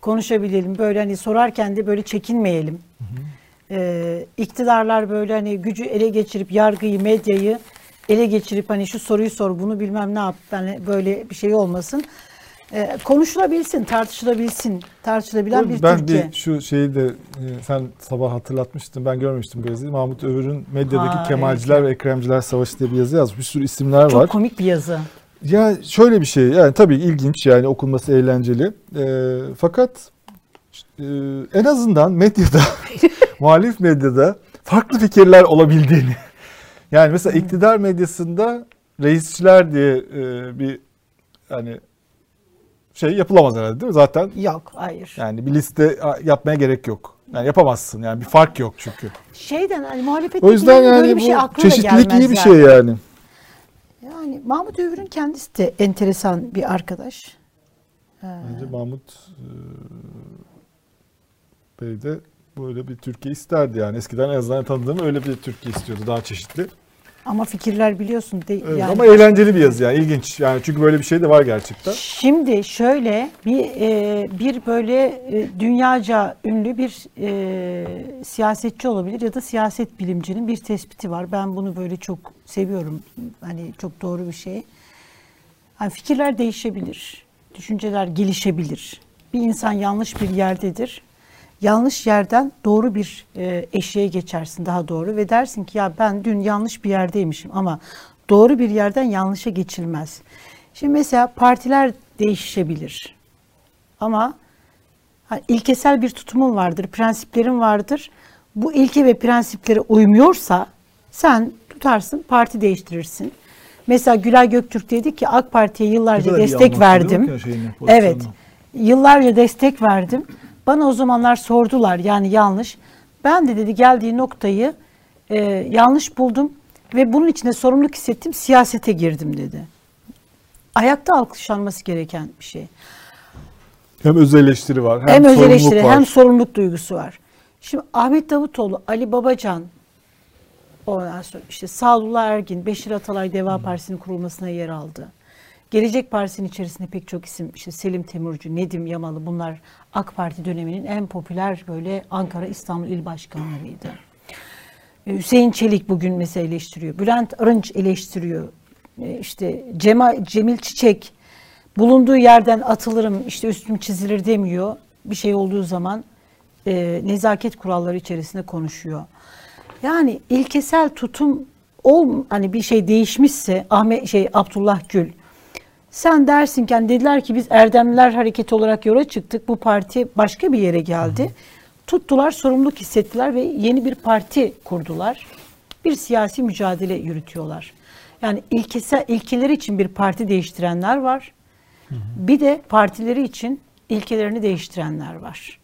Konuşabilelim. Böyle hani sorarken de böyle çekinmeyelim. İktidarlar böyle hani gücü ele geçirip yargıyı, medyayı ele geçirip hani şu soruyu sor, bunu bilmem ne yap, yani böyle bir şey olmasın. Konuşulabilsin, tartışılabilsin, tartışılabilen bir Türkiye. Ben bir şu şeyi de sen sabah hatırlatmıştın, ben görmemiştim bu yazıyı. Mahmut Övür'ün medyadaki Kemalciler ve Ekremciler Savaşı diye bir yazı yazmış. Bir sürü isimler var. Çok komik bir yazı. Ya şöyle bir şey, yani tabii ilginç, yani okunması eğlenceli. Fakat en azından medyada, muhalif medyada farklı fikirler olabildiğini. Yani mesela iktidar medyasında reisçiler diye bir hani şey yapılamaz herhalde, değil mi? Zaten yok, hayır. Yani bir liste yapmaya gerek yok. Yani yapamazsın, yani bir fark yok çünkü. Şeyden hani muhalefettekilerin, o yüzden yani böyle bir şey aklına gelmez. Çeşitlilik iyi bir şey yani. Yani Mahmut Övür'ün kendisi de enteresan bir arkadaş. Bence Mahmut Bey de böyle bir Türkiye isterdi yani. Eskiden en azından tanıdığım öyle bir Türkiye istiyordu, daha çeşitli. Ama fikirler biliyorsun. Evet, yani. Ama eğlenceli bir yazı yani, ilginç. Yani çünkü böyle bir şey de var gerçekten. Şimdi şöyle bir böyle dünyaca ünlü bir siyasetçi olabilir ya da siyaset bilimcinin bir tespiti var. Ben bunu böyle çok seviyorum. Hani çok doğru bir şey. Hani fikirler değişebilir. Düşünceler gelişebilir. Bir insan yanlış bir yerdedir. Yanlış yerden doğru bir eşiğe geçersin, daha doğru, ve dersin ki ya ben dün yanlış bir yerdeymişim, ama doğru bir yerden yanlışa geçilmez. Şimdi mesela partiler değişebilir ama hani ilkesel bir tutumun vardır, prensiplerin vardır. Bu ilke ve prensiplere uymuyorsa sen tutarsın, parti değiştirirsin. Mesela Gülay Göktürk dedi ki AK Parti'ye yıllarca destek verdim. Şeyini, evet, yıllarca destek verdim. Bana o zamanlar sordular yani yanlış. Ben de dedi geldiği noktayı yanlış buldum ve bunun içinde sorumluluk hissettim, siyasete girdim dedi. Ayakta alkışlanması gereken bir şey. Hem öz eleştiri var, hem sorumluluk var. Hem öz eleştiri, hem sorumluluk duygusu var. Şimdi Ahmet Davutoğlu, Ali Babacan, ondan sonra işte Salıullah Ergin, Beşir Atalay Deva Partisi'nin kurulmasına yer aldı. Gelecek Partisi'nin içerisinde pek çok isim, işte Selim Temurcu, Nedim Yamalı, bunlar AK Parti döneminin en popüler böyle Ankara, İstanbul il başkanlarıydı. Hüseyin Çelik bugün mesela eleştiriyor. Bülent Arınç eleştiriyor. İşte Cemil Çiçek bulunduğu yerden atılırım, işte üstüm çizilir demiyor. Bir şey olduğu zaman nezaket kuralları içerisinde konuşuyor. Yani ilkesel tutum hani bir şey değişmişse Abdullah Gül, sen dersin ki yani dediler ki biz Erdemliler Hareketi olarak yola çıktık. Bu parti başka bir yere geldi. Tuttular, sorumluluk hissettiler ve yeni bir parti kurdular. Bir siyasi mücadele yürütüyorlar. Yani ilkeleri için bir parti değiştirenler var. Bir de partileri için ilkelerini değiştirenler var.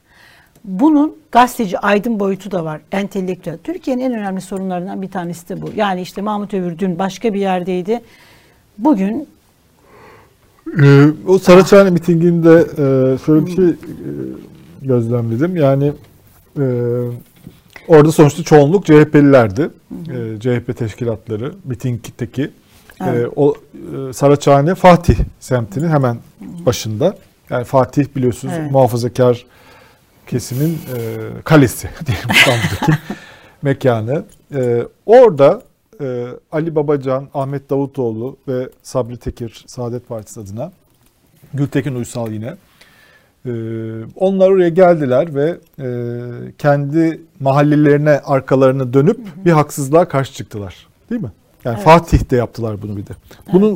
Bunun gazeteci aydın boyutu da var. Entelektüel. Türkiye'nin en önemli sorunlarından bir tanesi de bu. Yani işte Mahmut Övür dün başka bir yerdeydi. Bugün o Saraçhane mitinginde şöyle bir şey gözlemledim. Yani orada sonuçta çoğunluk CHP'lilerdi. CHP teşkilatları mitingdeki. O Saraçhane Fatih semtinin hemen başında. Yani Fatih biliyorsunuz muhafazakar kesimin kalesi diyelim, İstanbul'daki mekanı. Orada Ali Babacan, Ahmet Davutoğlu ve Sabri Tekir, Saadet Partisi adına, Gültekin Uysal yine. Onlar oraya geldiler ve kendi mahallelerine arkalarına dönüp bir haksızlığa karşı çıktılar. Değil mi? Yani Fatih'te yaptılar bunu bir de.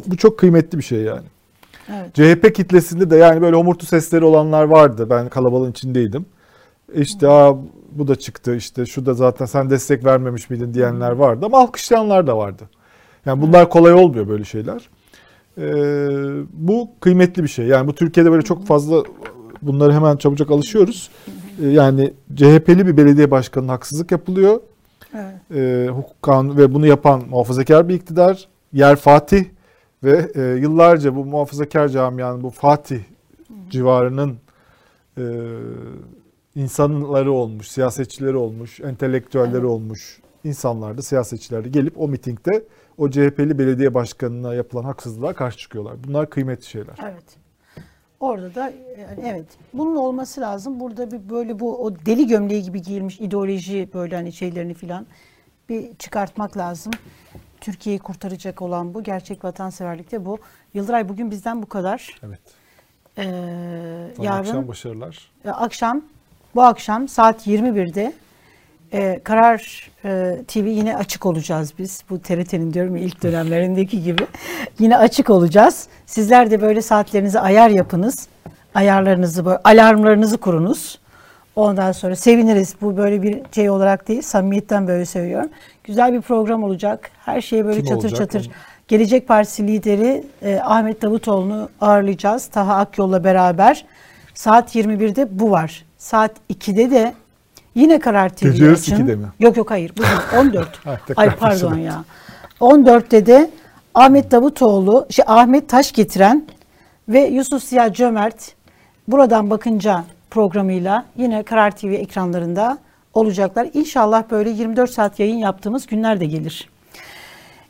Bu çok kıymetli bir şey yani. Evet. CHP kitlesinde de yani böyle homurtu sesleri olanlar vardı. Ben kalabalığın içindeydim. İşte bu da çıktı, işte şu da zaten sen destek vermemiş miydin diyenler vardı, ama alkışlayanlar da vardı. Yani bunlar kolay olmuyor böyle şeyler. Bu kıymetli bir şey. Yani bu Türkiye'de böyle çok fazla bunları hemen çabucak alışıyoruz. Yani CHP'li bir belediye başkanına haksızlık yapılıyor. Hukuk kanunu ve bunu yapan muhafazakar bir iktidar. Yer Fatih ve yıllarca bu muhafazakar camianın bu Fatih civarının insanları olmuş, siyasetçileri olmuş, entelektüelleri olmuş insanlar da, siyasetçiler de gelip o mitingde o CHP'li belediye başkanına yapılan haksızlığa karşı çıkıyorlar. Bunlar kıymetli şeyler. Evet. Orada da yani evet, bunun olması lazım. Burada bir böyle bu o deli gömleği gibi giyilmiş ideoloji böyle hani şeylerini filan bir çıkartmak lazım. Türkiye'yi kurtaracak olan bu. Gerçek vatanseverlikte bu. Yıldıray, bugün bizden bu kadar. Evet. Yarın akşam başarılar. Bu akşam saat 21'de Karar TV yine açık olacağız biz. Bu TRT'nin diyorum ilk dönemlerindeki gibi. Yine açık olacağız. Sizler de böyle saatlerinizi ayar yapınız. Ayarlarınızı, böyle, alarmlarınızı kurunuz. Ondan sonra seviniriz. Bu böyle bir şey olarak değil, samimiyetten böyle söylüyorum. Güzel bir program olacak. Her şey böyle kim çatır çatır. Onu? Gelecek Partisi lideri Ahmet Davutoğlu'nu ağırlayacağız. Taha Akyol'la beraber. Saat 21'de bu var. Saat 2'de de yine Karar TV için. Gece 2'de mi? Yok yok, hayır. Bugün 14. Ay pardon ya. 14'te de Ahmet Davutoğlu, Ahmet Taş Getiren ve Yusuf Ziya Cömert buradan bakınca programıyla yine Karar TV ekranlarında olacaklar. İnşallah böyle 24 saat yayın yaptığımız günler de gelir.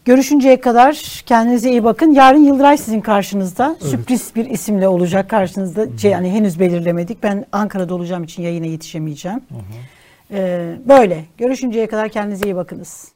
Görüşünceye kadar kendinize iyi bakın. Yarın Yıldıray sizin karşınızda. Evet. Sürpriz bir isimle olacak karşınızda. Hı-hı. Yani henüz belirlemedik. Ben Ankara'da olacağım için yayına yetişemeyeceğim. Böyle. Görüşünceye kadar kendinize iyi bakınız.